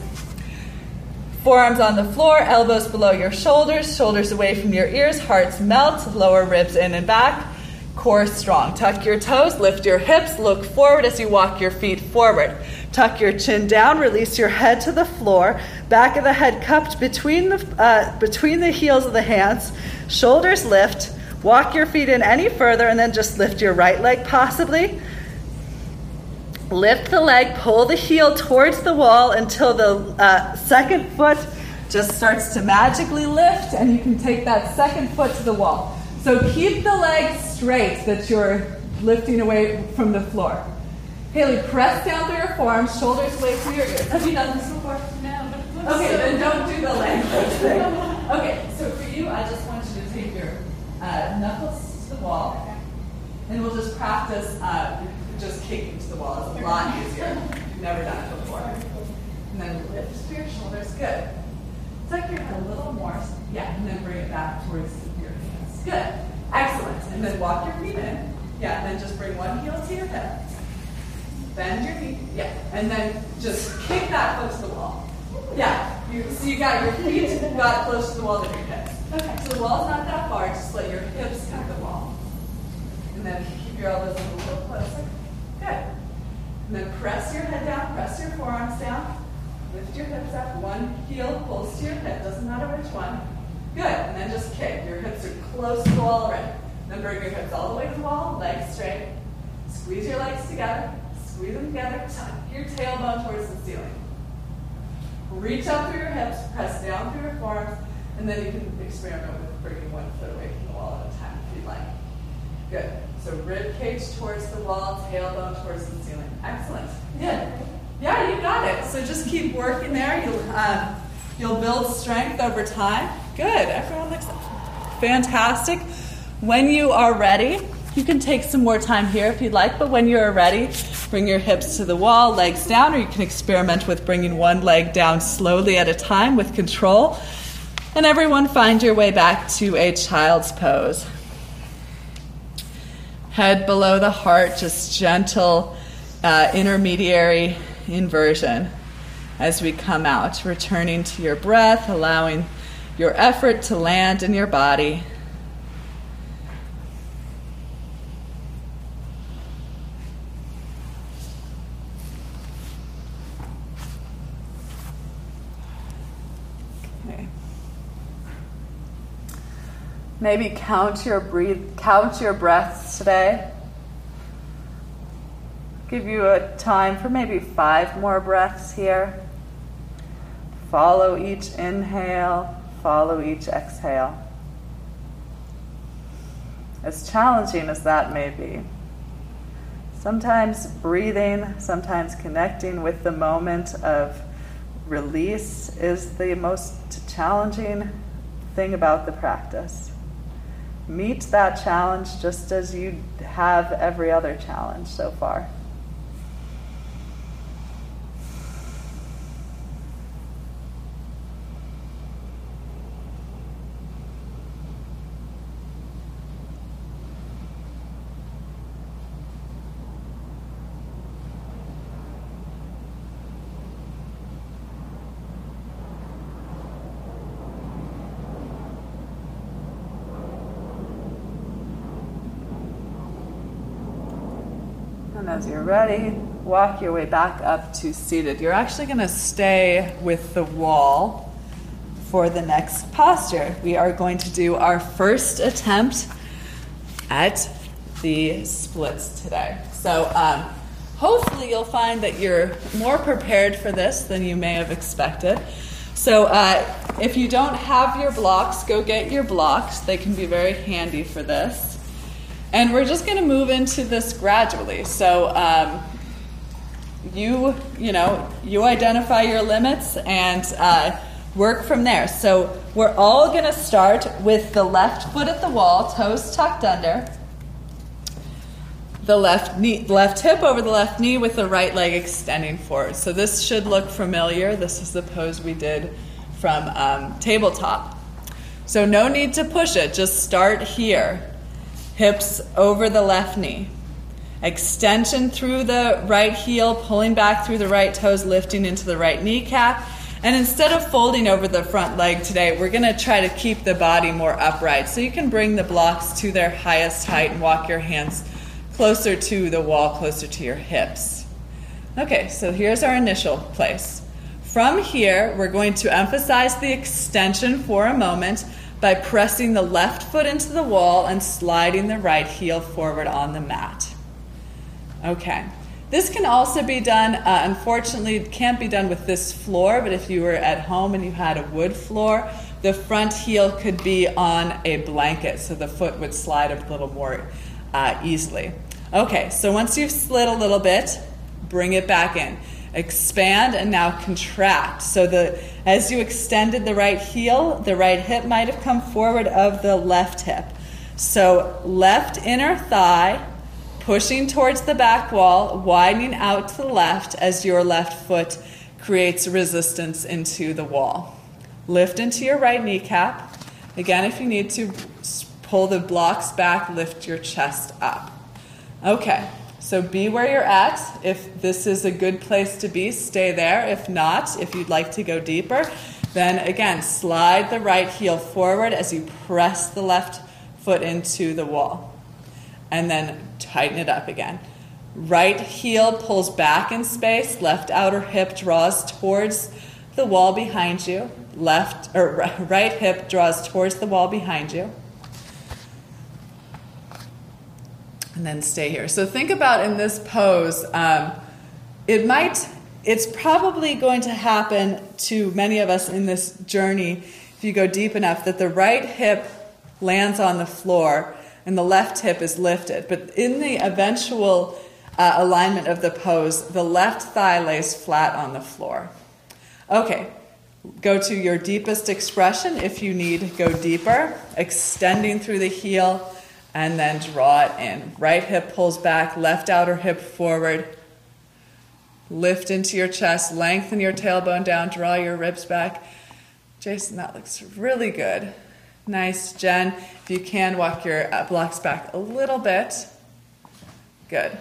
forearms on the floor, elbows below your shoulders, shoulders away from your ears, hearts melt, lower ribs in and back, core strong. Tuck your toes, lift your hips, look forward as you walk your feet forward. Tuck your chin down, release your head to the floor, back of the head cupped between the, uh, between the heels of the hands, shoulders lift, walk your feet in any further, and then just lift your right leg possibly. Lift the leg, pull the heel towards the wall until the uh, second foot just starts to magically lift, and you can take that second foot to the wall. So keep the leg straight that you're lifting away from the floor. Haley, press down through your forearms, shoulders away from your ears. Have you done this before? No. But okay, so then don't do the leg thing. Okay, so for you, I just want you to take your uh, knuckles to the wall, and we'll just practice uh, just kicking to the wall. It's a lot easier. You've never done it before. And then lift to your shoulders. Good. Tuck your head a little more. Yeah, and then bring it back towards your hands. Good. Excellent. And then walk your feet in. Yeah, and then just bring one heel to your hip. Bend your knee, yeah, and then just kick that close to the wall. Yeah, you, so you got your feet got close to the wall than your hips. Okay. So the wall's not that far, just let your hips cut the wall. And then keep your elbows a little closer. Good. And then press your head down, press your forearms down, lift your hips up, one heel pulls to your hip, doesn't matter which one. Good, and then just kick. Your hips are close to the wall already. Then bring your hips all the way to the wall, legs straight, squeeze your legs together. Squeeze them together, tuck your tailbone towards the ceiling. Reach up through your hips, press down through your forearms, and then you can experiment with bringing one foot away from the wall at a time if you'd like. Good. So rib cage towards the wall, tailbone towards the ceiling. Excellent. Good. Yeah, you got it. So just keep working there. You'll, um, you'll build strength over time. Good. Everyone looks fantastic. When you are ready, you can take some more time here if you'd like, but when you're ready, bring your hips to the wall, legs down, or you can experiment with bringing one leg down slowly at a time with control. And everyone, find your way back to a child's pose. Head below the heart, just gentle uh, intermediary inversion as we come out, returning to your breath, allowing your effort to land in your body. Maybe count your breathe, count your breaths today. Give you a time for maybe five more breaths here. Follow each inhale, follow each exhale. As challenging as that may be, sometimes breathing, sometimes connecting with the moment of release is the most challenging thing about the practice. Meet that challenge just as you have every other challenge so far. As you're ready, walk your way back up to seated. You're actually going to stay with the wall for the next posture. We are going to do our first attempt at the splits today. So um, hopefully you'll find that you're more prepared for this than you may have expected. So uh, if you don't have your blocks, go get your blocks. They can be very handy for this. And we're just going to move into this gradually. So um, you, you know, you identify your limits and uh, work from there. So we're all going to start with the left foot at the wall, toes tucked under. The left knee, left hip over the left knee with the right leg extending forward. So this should look familiar. This is the pose we did from um, tabletop. So no need to push it. Just start here. Hips over the left knee. Extension through the right heel, pulling back through the right toes, lifting into the right kneecap. And instead of folding over the front leg today, we're going to try to keep the body more upright. So you can bring the blocks to their highest height and walk your hands closer to the wall, closer to your hips. Okay, so here's our initial place. From here, we're going to emphasize the extension for a moment by pressing the left foot into the wall and sliding the right heel forward on the mat. Okay, this can also be done, uh, unfortunately it can't be done with this floor, but if you were at home and you had a wood floor, the front heel could be on a blanket, so the foot would slide a little more Uh, easily. Okay, so once you've slid a little bit, bring it back in. Expand and now contract. So the as you extended the right heel, the right hip might have come forward of the left hip. So left inner thigh, pushing towards the back wall, widening out to the left as your left foot creates resistance into the wall. Lift into your right kneecap. Again, if you need to, pull the blocks back, lift your chest up. Okay, so be where you're at. If this is a good place to be, stay there. If not, if you'd like to go deeper, then again, slide the right heel forward as you press the left foot into the wall. And then tighten it up again. Right heel pulls back in space, left outer hip draws towards the wall behind you. Left or right hip draws towards the wall behind you. And then stay here. So think about in this pose, um, it might, it's probably going to happen to many of us in this journey, if you go deep enough, that the right hip lands on the floor and the left hip is lifted. But in the eventual uh, alignment of the pose, the left thigh lays flat on the floor. Okay, go to your deepest expression if you need to go deeper, extending through the heel, and then draw it in. Right hip pulls back, left outer hip forward. Lift into your chest, lengthen your tailbone down, draw your ribs back. Jason, that looks really good. Nice, Jen. If you can, walk your blocks back a little bit. Good.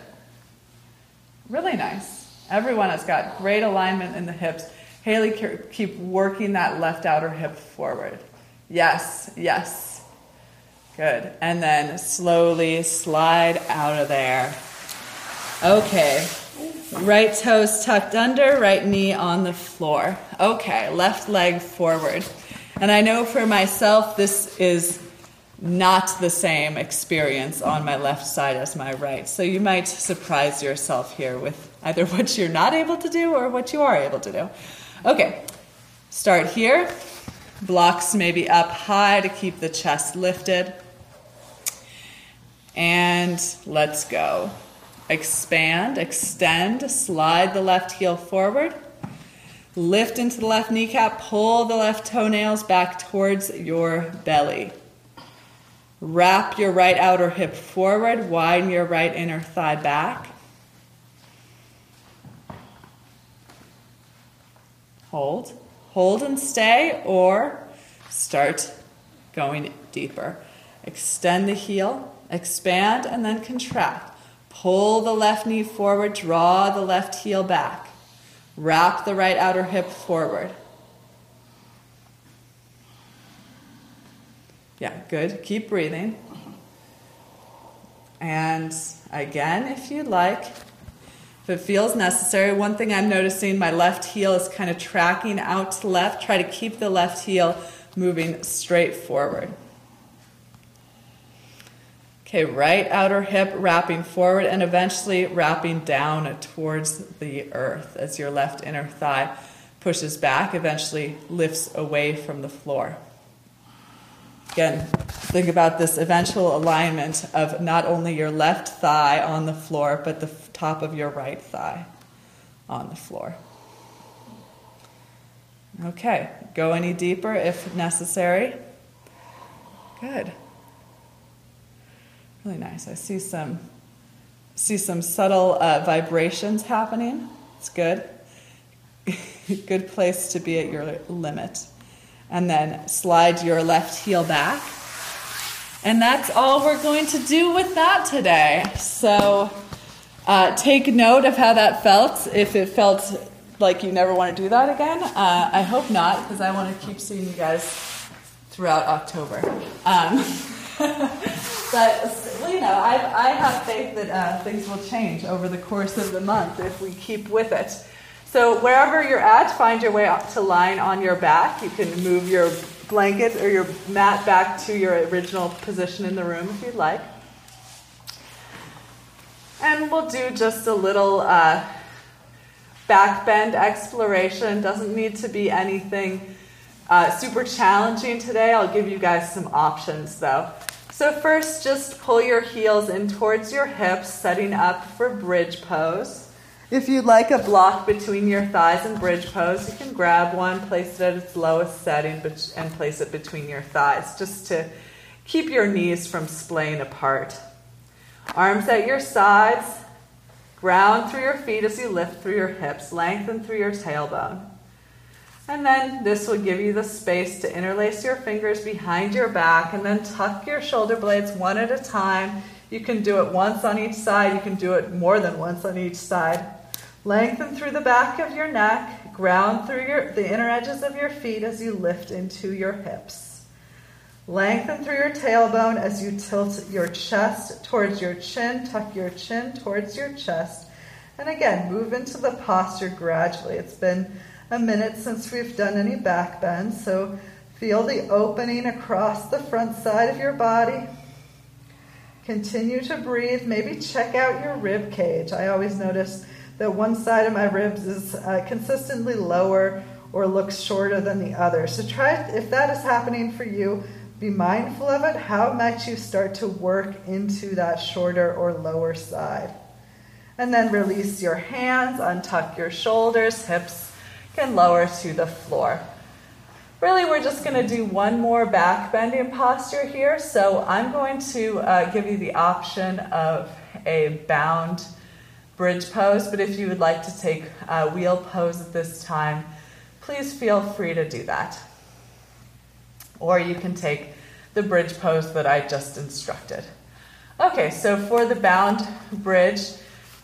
Really nice. Everyone has got great alignment in the hips. Haley, keep working that left outer hip forward. Yes, yes. Good. And then slowly slide out of there. Okay. Right toes tucked under, right knee on the floor. Okay. Left leg forward. And I know for myself, this is not the same experience on my left side as my right. So you might surprise yourself here with either what you're not able to do or what you are able to do. Okay. Start here. Blocks maybe up high to keep the chest lifted. And let's go. Expand, extend, slide the left heel forward. Lift into the left kneecap, pull the left toenails back towards your belly. Wrap your right outer hip forward, widen your right inner thigh back. Hold. Hold and stay, or start going deeper. Extend the heel, expand, and then contract. Pull the left knee forward, draw the left heel back. Wrap the right outer hip forward. Yeah, good. Keep breathing. And again, if you'd like, if it feels necessary, one thing I'm noticing, my left heel is kind of tracking out to left. Try to keep the left heel moving straight forward. Okay, right outer hip wrapping forward and eventually wrapping down towards the earth as your left inner thigh pushes back, eventually lifts away from the floor. Again, think about this eventual alignment of not only your left thigh on the floor, but the top of your right thigh on the floor. Okay, go any deeper if necessary. Good. Really nice. I see some, see some subtle uh, vibrations happening. It's good. Good place to be at your limit. And then slide your left heel back. And that's all we're going to do with that today. So uh, take note of how that felt. If it felt like you never want to do that again, uh, I hope not, because I want to keep seeing you guys throughout October. Um, but, you know, I, I have faith that uh, things will change over the course of the month if we keep with it. So wherever you're at, find your way up to lying on your back. You can move your blanket or your mat back to your original position in the room if you'd like. And we'll do just a little uh, back bend exploration. Doesn't need to be anything uh, super challenging today. I'll give you guys some options though. So first, just pull your heels in towards your hips, setting up for bridge pose. If you'd like a block between your thighs and bridge pose, you can grab one, place it at its lowest setting, and place it between your thighs, just to keep your knees from splaying apart. Arms at your sides, ground through your feet as you lift through your hips, lengthen through your tailbone. And then this will give you the space to interlace your fingers behind your back and then tuck your shoulder blades one at a time. You can do it once on each side. You can do it more than once on each side. Lengthen through the back of your neck, ground through your, the inner edges of your feet as you lift into your hips. Lengthen through your tailbone as you tilt your chest towards your chin, tuck your chin towards your chest. And again, move into the posture gradually. It's been a minute since we've done any back bends, so feel the opening across the front side of your body. Continue to breathe. Maybe check out your rib cage. I always notice that one side of my ribs is uh, consistently lower or looks shorter than the other. So try, if that is happening for you, be mindful of it. How much you start to work into that shorter or lower side. And then release your hands, untuck your shoulders, hips can lower to the floor. Really, we're just going to do one more back bending posture here. So I'm going to uh, give you the option of a bound bridge pose, but if you would like to take a wheel pose at this time, please feel free to do that. Or you can take the bridge pose that I just instructed. Okay, so for the bound bridge,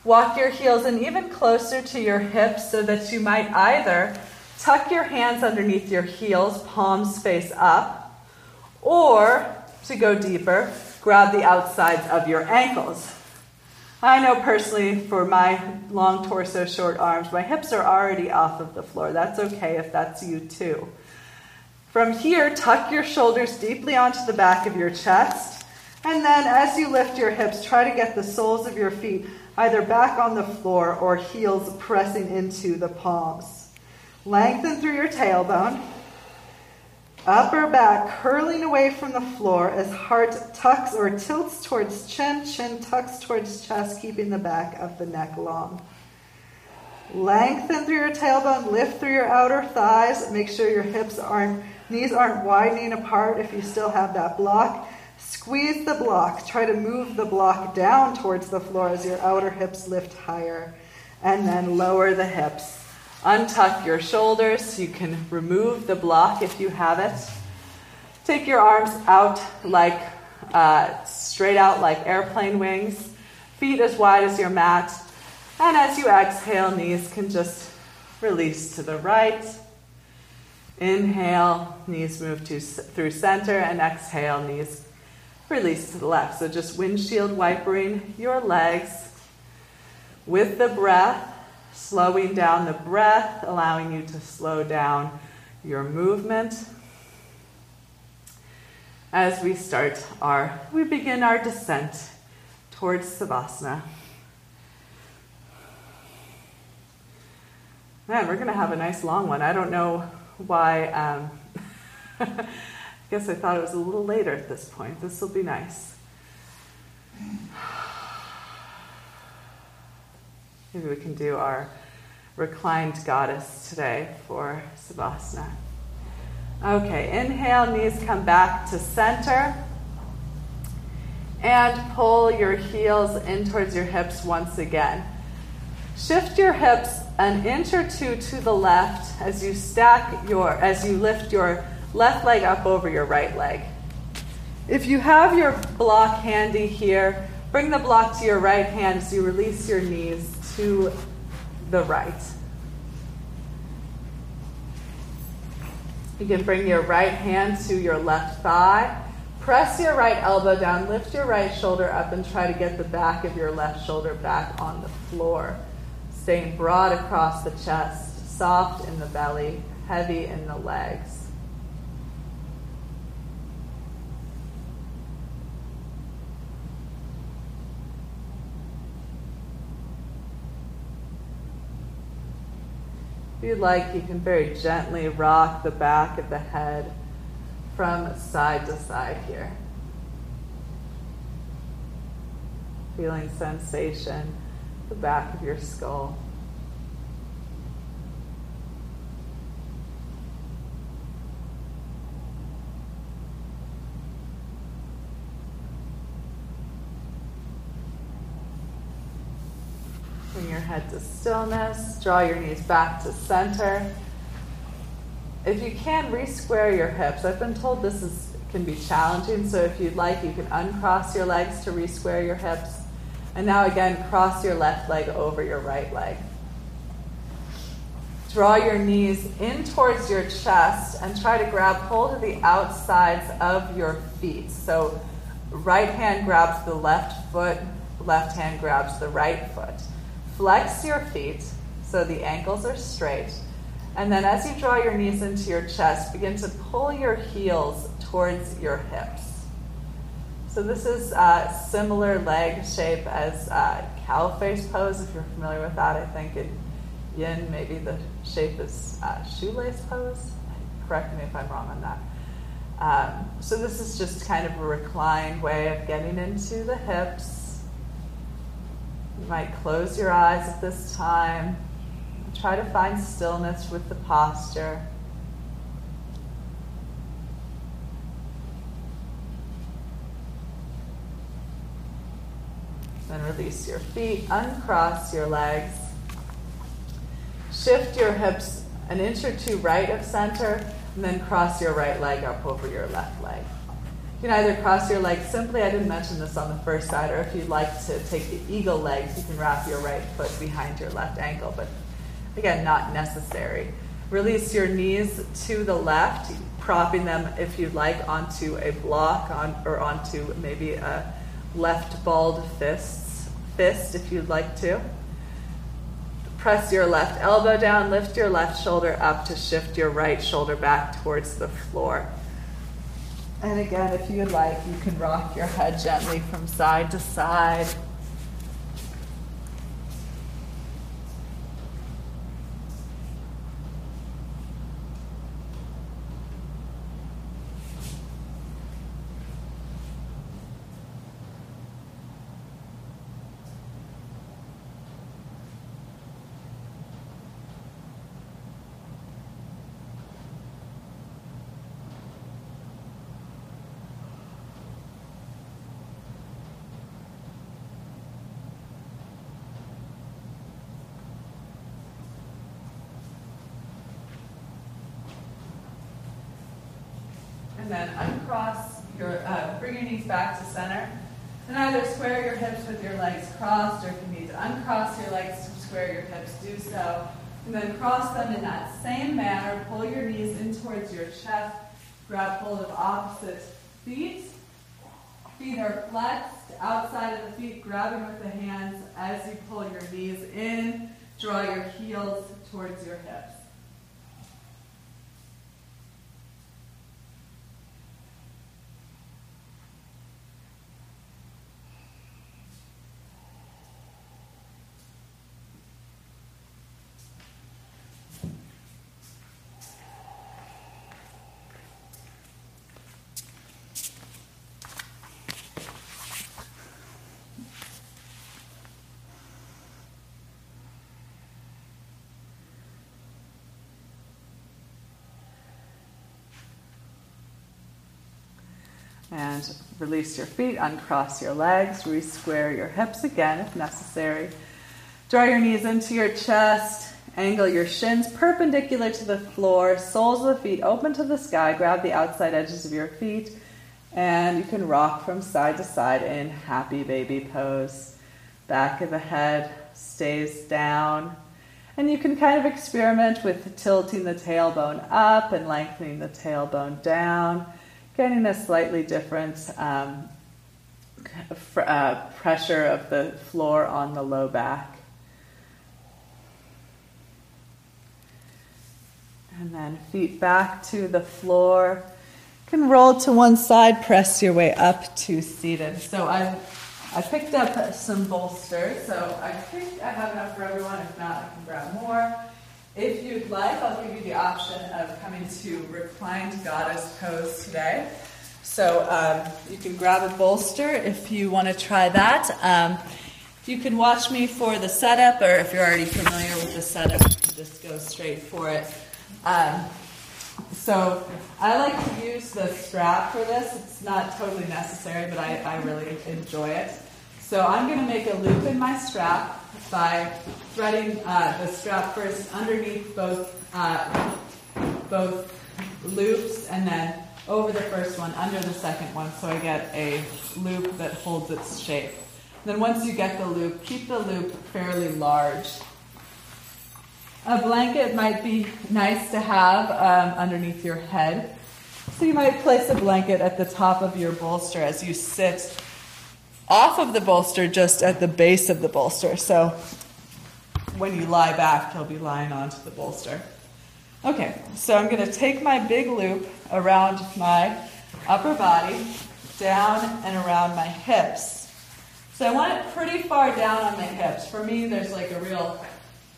walk your heels in even closer to your hips so that you might either tuck your hands underneath your heels, palms face up, or, to go deeper, grab the outsides of your ankles. I know personally for my long torso, short arms, my hips are already off of the floor. That's okay if that's you too. From here, tuck your shoulders deeply onto the back of your chest, and then as you lift your hips, try to get the soles of your feet either back on the floor or heels pressing into the palms. Lengthen through your tailbone, upper back curling away from the floor as heart tucks or tilts towards chin, chin tucks towards chest, keeping the back of the neck long. Lengthen through your tailbone, lift through your outer thighs, make sure your hips aren't, knees aren't widening apart if you still have that block. Squeeze the block, try to move the block down towards the floor as your outer hips lift higher, and then lower the hips. Untuck your shoulders so you can remove the block if you have it. Take your arms out like uh, straight out like airplane wings, feet as wide as your mat. And as you exhale, knees can just release to the right. Inhale, knees move to, through center, and exhale, knees release to the left. So just windshield wipering your legs with the breath. Slowing down the breath, allowing you to slow down your movement as we start our, we begin our descent towards Savasana. Man, we're going to have a nice long one. I don't know why. Um, I guess I thought it was a little later at this point. This will be nice. Maybe we can do our reclined goddess today for Savasana. Okay, inhale, knees come back to center. And pull your heels in towards your hips once again. Shift your hips an inch or two to the left as you stack your, as you lift your left leg up over your right leg. If you have your block handy here, bring the block to your right hand as you release your knees to the right. You can bring your right hand to your left thigh. Press your right elbow down, lift your right shoulder up, and try to get the back of your left shoulder back on the floor. Staying broad across the chest, soft in the belly, heavy in the legs. If you'd like, you can very gently rock the back of the head from side to side here. Feeling sensation, the back of your skull. Bring your head to stillness, draw your knees back to center. If you can, re-square your hips. I've been told this is, can be challenging, so if you'd like, you can uncross your legs to re-square your hips. And now again, cross your left leg over your right leg. Draw your knees in towards your chest and try to grab hold of the outsides of your feet. So right hand grabs the left foot, left hand grabs the right foot. Flex your feet so the ankles are straight. And then as you draw your knees into your chest, begin to pull your heels towards your hips. So this is uh, similar leg shape as uh, cow face pose, if you're familiar with that. I think in yin, maybe the shape is uh, shoelace pose. Correct me if I'm wrong on that. Um, so this is just kind of a reclined way of getting into the hips. You might close your eyes at this time. Try to find stillness with the posture. Then release your feet, uncross your legs. Shift your hips an inch or two right of center, and then cross your right leg up over your left leg. You can either cross your legs simply, I didn't mention this on the first side, or if you'd like to take the eagle legs, you can wrap your right foot behind your left ankle, but again, not necessary. Release your knees to the left, propping them, if you'd like, onto a block on, or onto maybe a left balled fist, fist, if you'd like to. Press your left elbow down, lift your left shoulder up to shift your right shoulder back towards the floor. And again, if you'd like, you can rock your head gently from side to side. And then uncross your, uh, bring your knees back to center. And either square your hips with your legs crossed, or if you need to uncross your legs to square your hips, do so. And then cross them in that same manner. Pull your knees in towards your chest. Grab hold of opposite feet. Feet are flexed outside of the feet, grabbing with the hands as you pull your knees in. Draw your heels towards your hips. And release your feet, uncross your legs, re-square your hips again if necessary. Draw your knees into your chest, angle your shins perpendicular to the floor, soles of the feet open to the sky, grab the outside edges of your feet, and you can rock from side to side in happy baby pose. Back of the head stays down. And you can kind of experiment with tilting the tailbone up and lengthening the tailbone down, getting a slightly different um, fr- uh, pressure of the floor on the low back. And then feet back to the floor. You can roll to one side, press your way up to seated. So I I picked up some bolsters, so I think I have enough for everyone. If not, I can grab more. If you'd like, I'll give you the option of coming to reclined goddess pose today. So um, you can grab a bolster if you want to try that. Um, you can watch me for the setup, or if you're already familiar with the setup, just go straight for it. Um, so I like to use the strap for this. It's not totally necessary, but I, I really enjoy it. So I'm going to make a loop in my strap by threading uh, the strap first underneath both uh, both loops and then over the first one, under the second one, so I get a loop that holds its shape. Then once you get the loop, keep the loop fairly large. A blanket might be nice to have um, underneath your head. So you might place a blanket at the top of your bolster as you sit off of the bolster, just at the base of the bolster. So when you lie back, you'll be lying onto the bolster. Okay, so I'm going to take my big loop around my upper body, down and around my hips. So I want it pretty far down on my hips. For me, there's like a real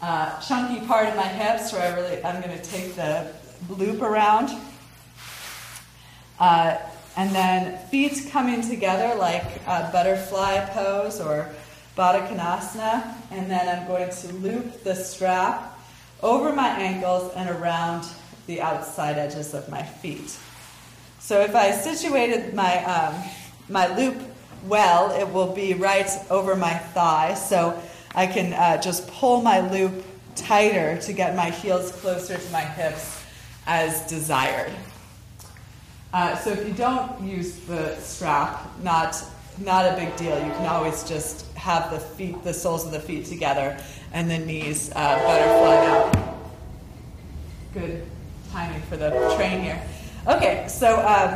uh, chunky part of my hips where I really, I'm going to take the loop around. Uh, And then feet coming together like a butterfly pose or Baddha Konasana. And then I'm going to loop the strap over my ankles and around the outside edges of my feet. So if I situated my um, my loop well, it will be right over my thigh. So I can uh, just pull my loop tighter to get my heels closer to my hips as desired. Uh, so if you don't use the strap, not not a big deal. You can always just have the feet, the soles of the feet together, and the knees uh, butterfly out. Good timing for the train here. Okay, so um,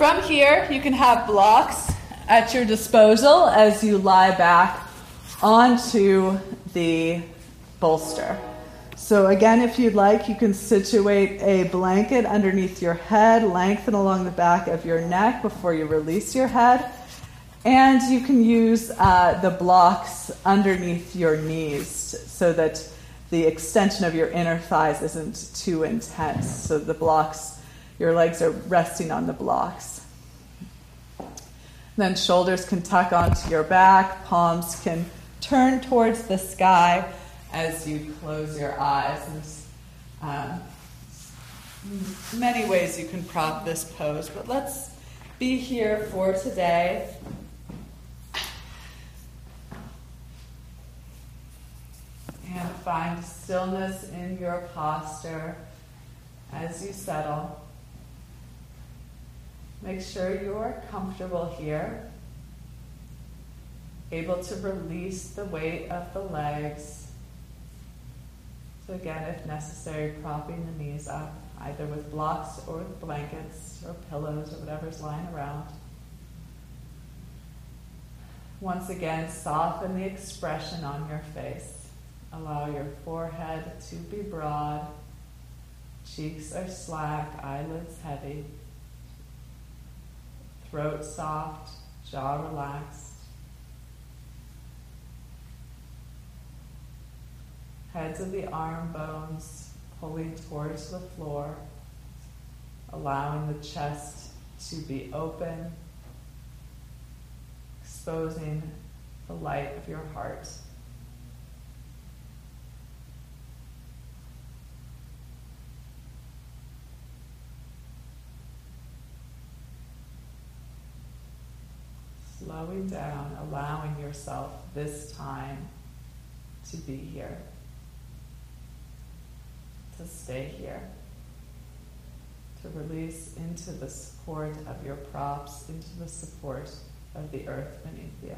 from here you can have blocks at your disposal as you lie back onto the bolster. So again, if you'd like, you can situate a blanket underneath your head, lengthen along the back of your neck before you release your head. And you can use uh, the blocks underneath your knees so that the extension of your inner thighs isn't too intense. So the blocks, your legs are resting on the blocks. Then shoulders can tuck onto your back, palms can turn towards the sky as you close your eyes. There's um, many ways you can prop this pose, but let's be here for today. And find stillness in your posture as you settle. Make sure you are comfortable here, able to release the weight of the legs. So again, if necessary, propping the knees up, either with blocks or with blankets or pillows or whatever's lying around. Once again, soften the expression on your face. Allow your forehead to be broad. Cheeks are slack, eyelids heavy. Throat soft, jaw relaxed. Heads of the arm bones pulling towards the floor, allowing the chest to be open, exposing the light of your heart. slowing down, allowing yourself this time to be here, to stay here, to release into the support of your props, into the support of the earth beneath you.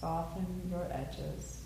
Soften your edges.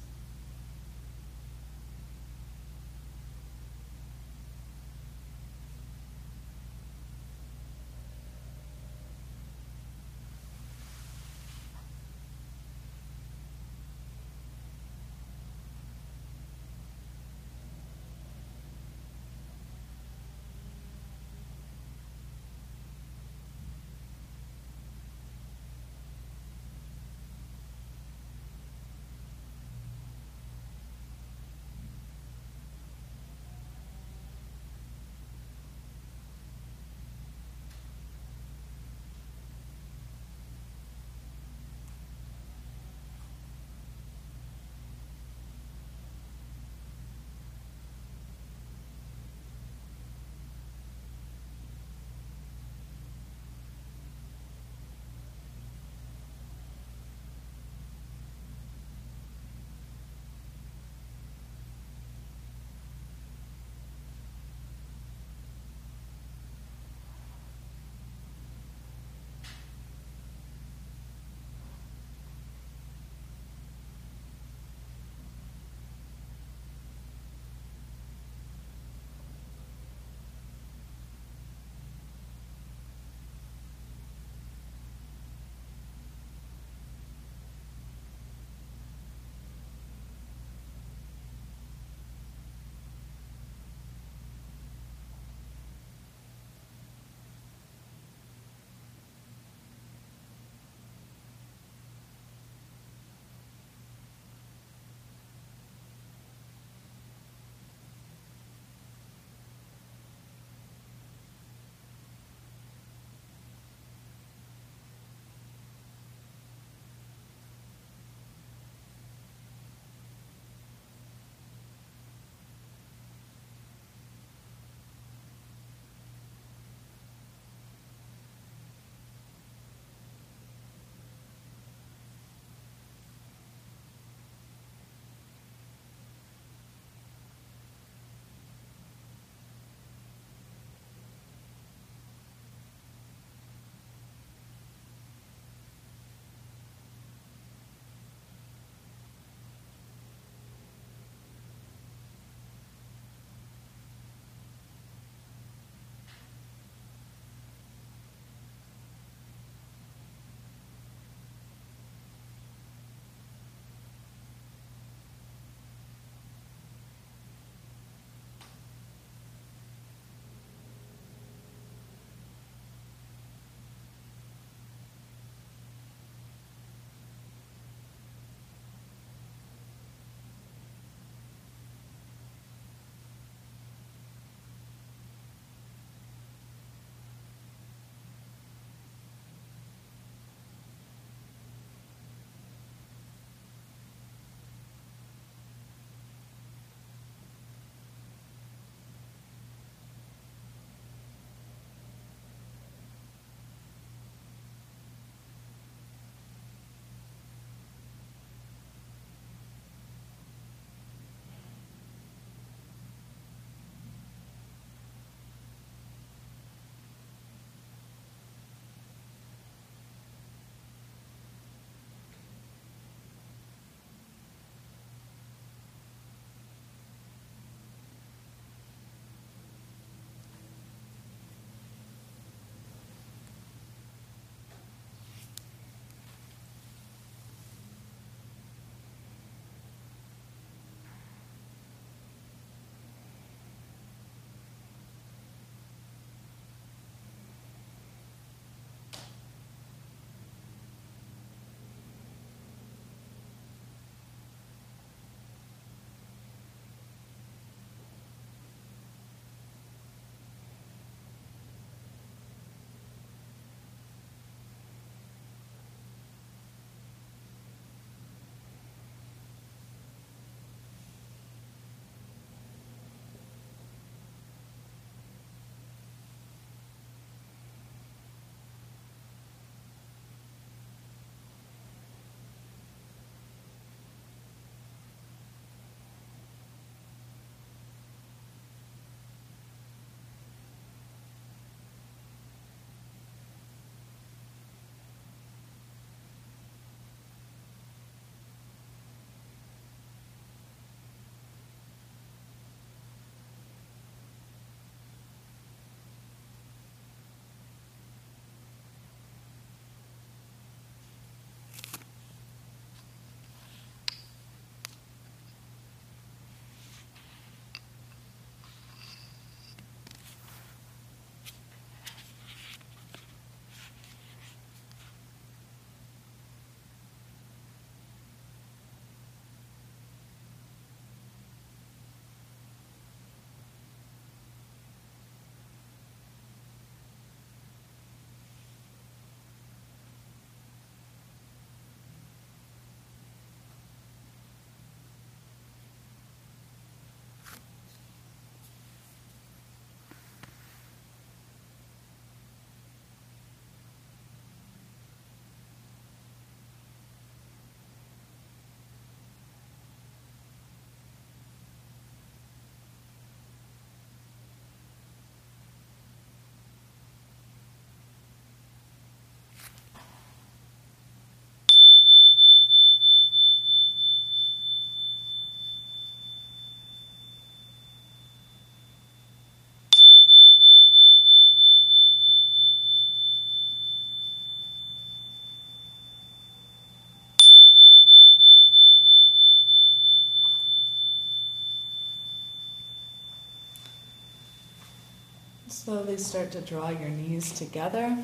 Slowly start to draw your knees together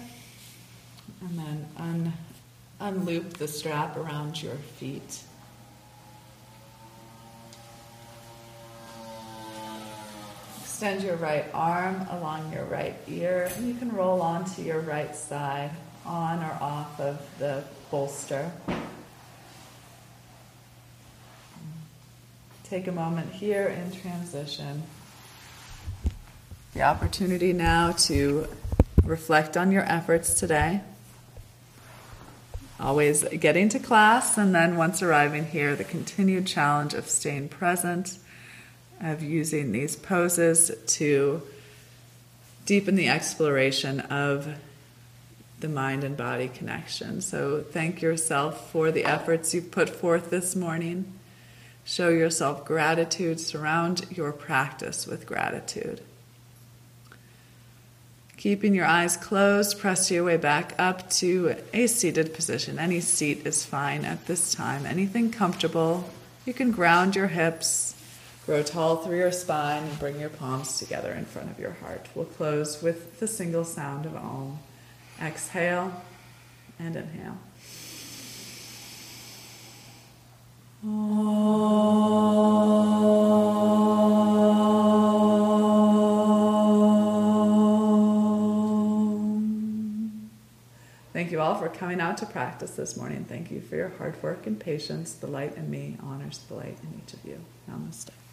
and then un, unloop the strap around your feet. Extend your right arm along your right ear, and you can roll onto your right side, on or off of the bolster. Take a moment here in transition. The opportunity now to reflect on your efforts today. Always getting to class, and then once arriving here, the continued challenge of staying present, of using these poses to deepen the exploration of the mind and body connection. So thank yourself for the efforts you've put forth this morning. Show yourself gratitude. Surround your practice with gratitude. Keeping your eyes closed, press your way back up to a seated position. Any seat is fine at this time. Anything comfortable. You can ground your hips, grow tall through your spine, and bring your palms together in front of your heart. We'll close with the single sound of Aum. Exhale and inhale. Aum. Thank you all for coming out to practice this morning. Thank you for your hard work and patience. The light in me honors the light in each of you. Namaste.